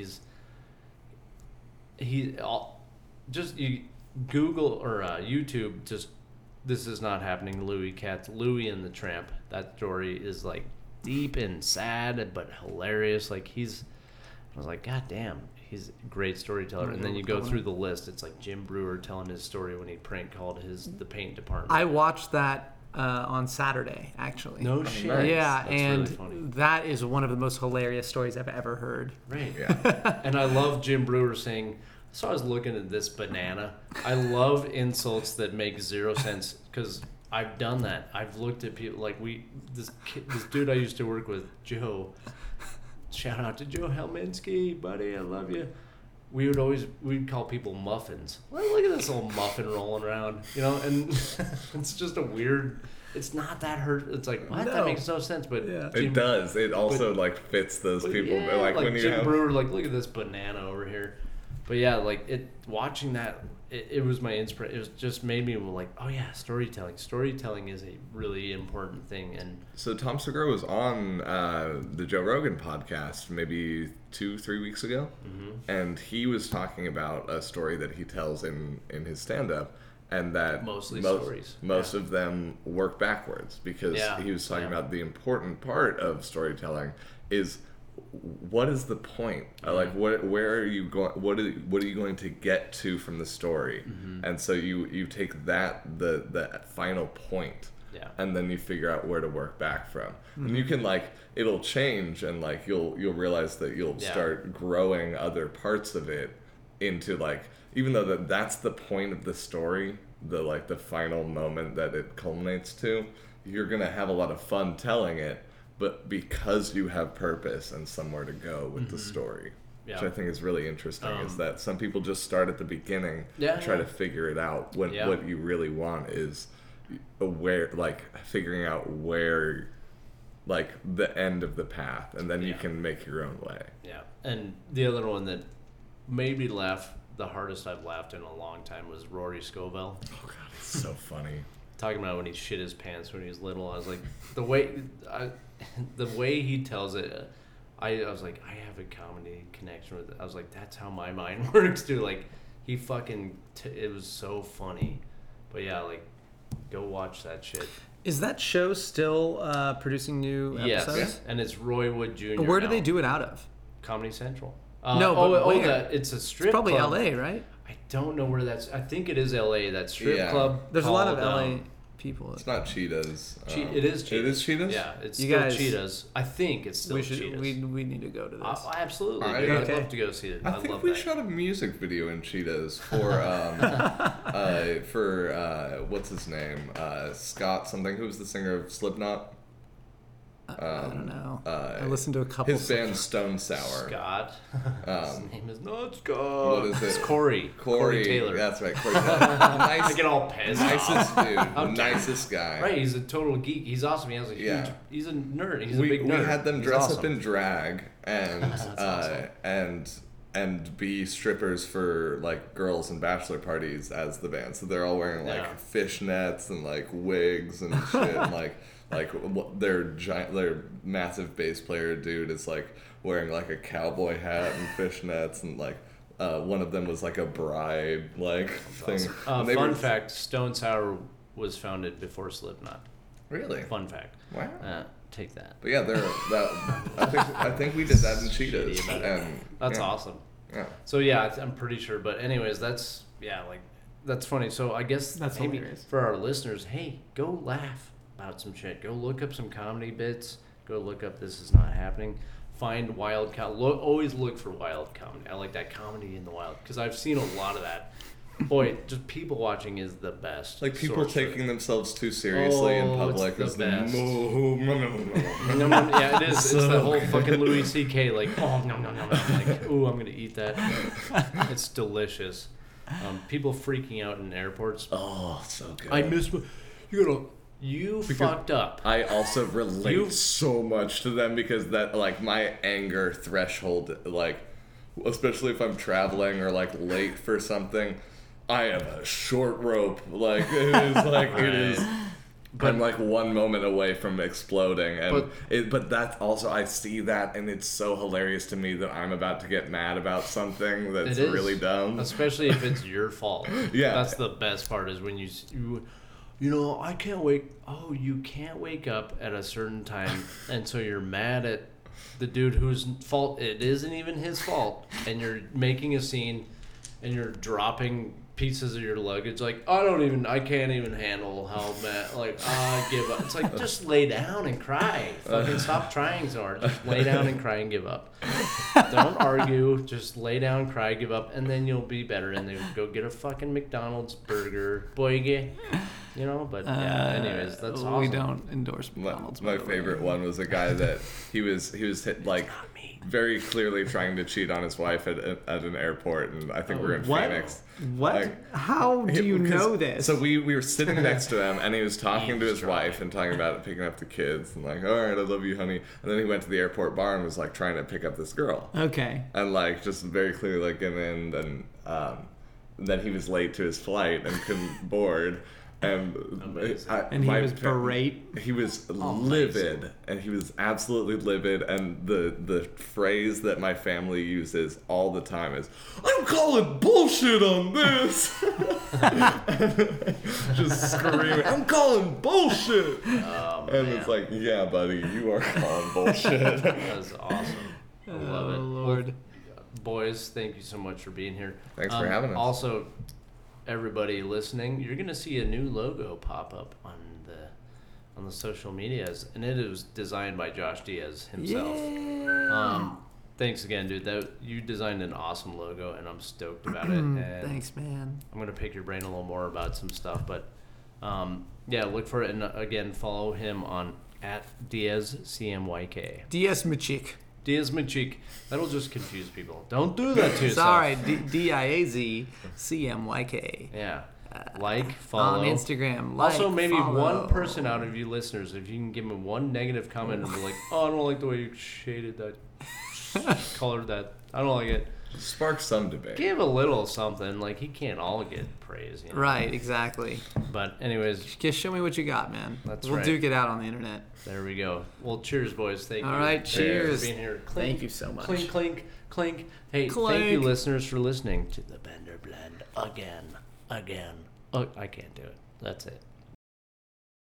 You Google or YouTube just This Is Not Happening, Louis Katz, Louis and the Tramp. That story is like deep and sad but hilarious. Like I was like, god damn, he's a great storyteller. And then you go through the list. It's like Jim Brewer telling his story when he prank called the paint department. I watched that on Saturday, actually. No shit. Nice. Yeah, that's and really funny. That is one of the most hilarious stories I've ever heard. Right. Yeah. And I love Jim Brewer saying, so I was looking at this banana. I love insults that make zero sense because I've done that. I've looked at people like this dude I used to work with, Joe. Shout out to Joe Helminski, buddy. I love you. We'd call people muffins. Well, look at this little muffin rolling around, you know, and it's just a weird, it's not that hurt. It's like, what? No. That makes no sense, but... Yeah. It does. It also, fits those people. Yeah, like when Jim Brewer, look at this banana over here. But yeah, watching that, it was my inspiration. It was just made me like, oh yeah, storytelling. Storytelling is a really important thing. And so Tom Segura was on the Joe Rogan podcast maybe 2-3 weeks ago, and he was talking about a story that he tells in his stand-up, and that most of them work backwards because he was talking about the important part of storytelling is, what is the point? Like, where are you going? What are you going to get to from the story? Mm-hmm. And so you take that the final point, and then you figure out where to work back from. Mm-hmm. And you can it'll change, and you'll realize that you'll start growing other parts of it into even though that's the point of the story, the like the final moment that it culminates to, you're going to have a lot of fun telling it, but because you have purpose and somewhere to go with the story, which I think is really interesting, is that some people just start at the beginning and try to figure it out. When what you really want is aware, like figuring out where, like the end of the path, and then you can make your own way. Yeah. And the other one that made me laugh the hardest I've laughed in a long time was Rory Scovel. Oh God, it's so funny. Talking about when he shit his pants when he was little, I was like, the way he tells it, I was like, I have a comedy connection with it. I was like, that's how my mind works too. Like, he fucking, it was so funny. But yeah, like, go watch that shit. Is that show still producing new episodes? Yes, and it's Roy Wood Jr. But where do they do it out of? Comedy Central. It's a strip club. It's probably LA, right? I don't know where that's. I think it is LA. That strip club. There's a lot of LA people. It's not Cheetahs. It is Cheetahs. It is Cheetahs. Yeah, it's still Cheetahs. I think it's still Cheetahs. We need to go to this. Absolutely. I'd love to go see it. I think we shot a music video in Cheetahs for what's his name? Scott something. Who was the singer of Slipknot? I don't know. I listened to a couple. His band Stone Sour. Scott. His name is not Scott. What is it? It's Corey. Corey Taylor. That's right. Corey Taylor. I get all pissed. Nicest dude. Nicest guy. Right. He's a total geek. He's awesome. He has a huge. Yeah. He's a nerd. He's a big nerd. We had them dress up in drag and awesome. and be strippers for like girls and bachelor parties as the band. So they're all wearing like fishnets and like wigs and shit and like. Like their massive bass player dude is like wearing like a cowboy hat and fishnets, and like one of them was like a bribe like thing. Awesome. Fun fact: Stone Sour was founded before Slipknot. Really? Fun fact. Wow. Take that. But yeah, I think we did that in Cheetahs. That's awesome. Yeah. So yeah, I'm pretty sure. But anyways, that's funny. So I guess that's maybe for our listeners. Hey, go laugh out some shit. Go look up some comedy bits. Go look up This Is Not Happening. Find wild comedy. Always look for wild comedy. I like that comedy in the wild because I've seen a lot of that. Boy, just people watching is the best. Like people taking themselves too seriously in public is the best. No, yeah, it is. It's the whole fucking Louis C.K. like, oh, no. Like, ooh, I'm going to eat that. It's delicious. People freaking out in airports. Oh, so good. I miss... You fucked up. I also relate so much to them because that, like, my anger threshold, like, especially if I'm traveling or, like, late for something, I am a short rope. Like, it is, like, right. It is. But, I'm, like, one moment away from exploding. But that's also, I see that, and it's so hilarious to me that I'm about to get mad about something that's really dumb. Especially if it's your fault. Yeah. That's the best part is when you know, I can't wake... Oh, you can't wake up at a certain time, and so you're mad at the dude whose fault... It isn't even his fault, and you're making a scene, and you're dropping pieces of your luggage. Like, I can't even handle how mad... Like, I give up. It's like, just lay down and cry. Fucking stop trying so hard. Just lay down and cry and give up. Don't argue. Just lay down, cry, give up, and then you'll be better. And then go get a fucking McDonald's burger. Boyge. You know, but anyways, that's awesome. We don't endorse McDonald's. My favorite one was a guy that he was hit, like, very clearly trying to cheat on his wife at an airport, and I think we're in Phoenix. What? Like, how do you know this? So we were sitting next to him, and he was talking to his wife and talking about picking up the kids, and like, all right, I love you, honey. And then he went to the airport bar and was like trying to pick up this girl. Okay. And like just very clearly like getting in, and then he was late to his flight and couldn't board. And he was berate. He was livid, and he was absolutely livid. And the phrase that my family uses all the time is, "I'm calling bullshit on this." Just screaming, "I'm calling bullshit!" It's like, yeah, buddy, you are calling bullshit. That's awesome. I love it, Lord. Boys, thank you so much for being here. Thanks for having us. Also, everybody listening, you're gonna see a new logo pop up on the social medias, and it was designed by Josh Diaz himself. Yeah. Thanks again, dude. You designed an awesome logo, and I'm stoked about it. And thanks, man. I'm going to pick your brain a little more about some stuff, but yeah, look for it. And again, follow him on @DiazCMYK. DiazMachik. That'll just confuse people. Don't do that to yourself. Sorry, DiazCMYK. Yeah. Like, follow. On Instagram, like, also, maybe follow. One person out of you listeners, if you can give them one negative comment and be like, oh, I don't like the way you shaded that, colored that. I don't like it. Spark some debate. Give a little something. Like, he can't all get praise. You know? Right, exactly. But anyways. Just show me what you got, man. That's right. We'll duke it out on the internet. There we go. Well, cheers, boys. Thank you. All right, cheers. For being here. Clink, thank you so much. Clink, clink, clink. Hey, thank you, listeners, for listening to the Bender Blend again. I can't do it. That's it.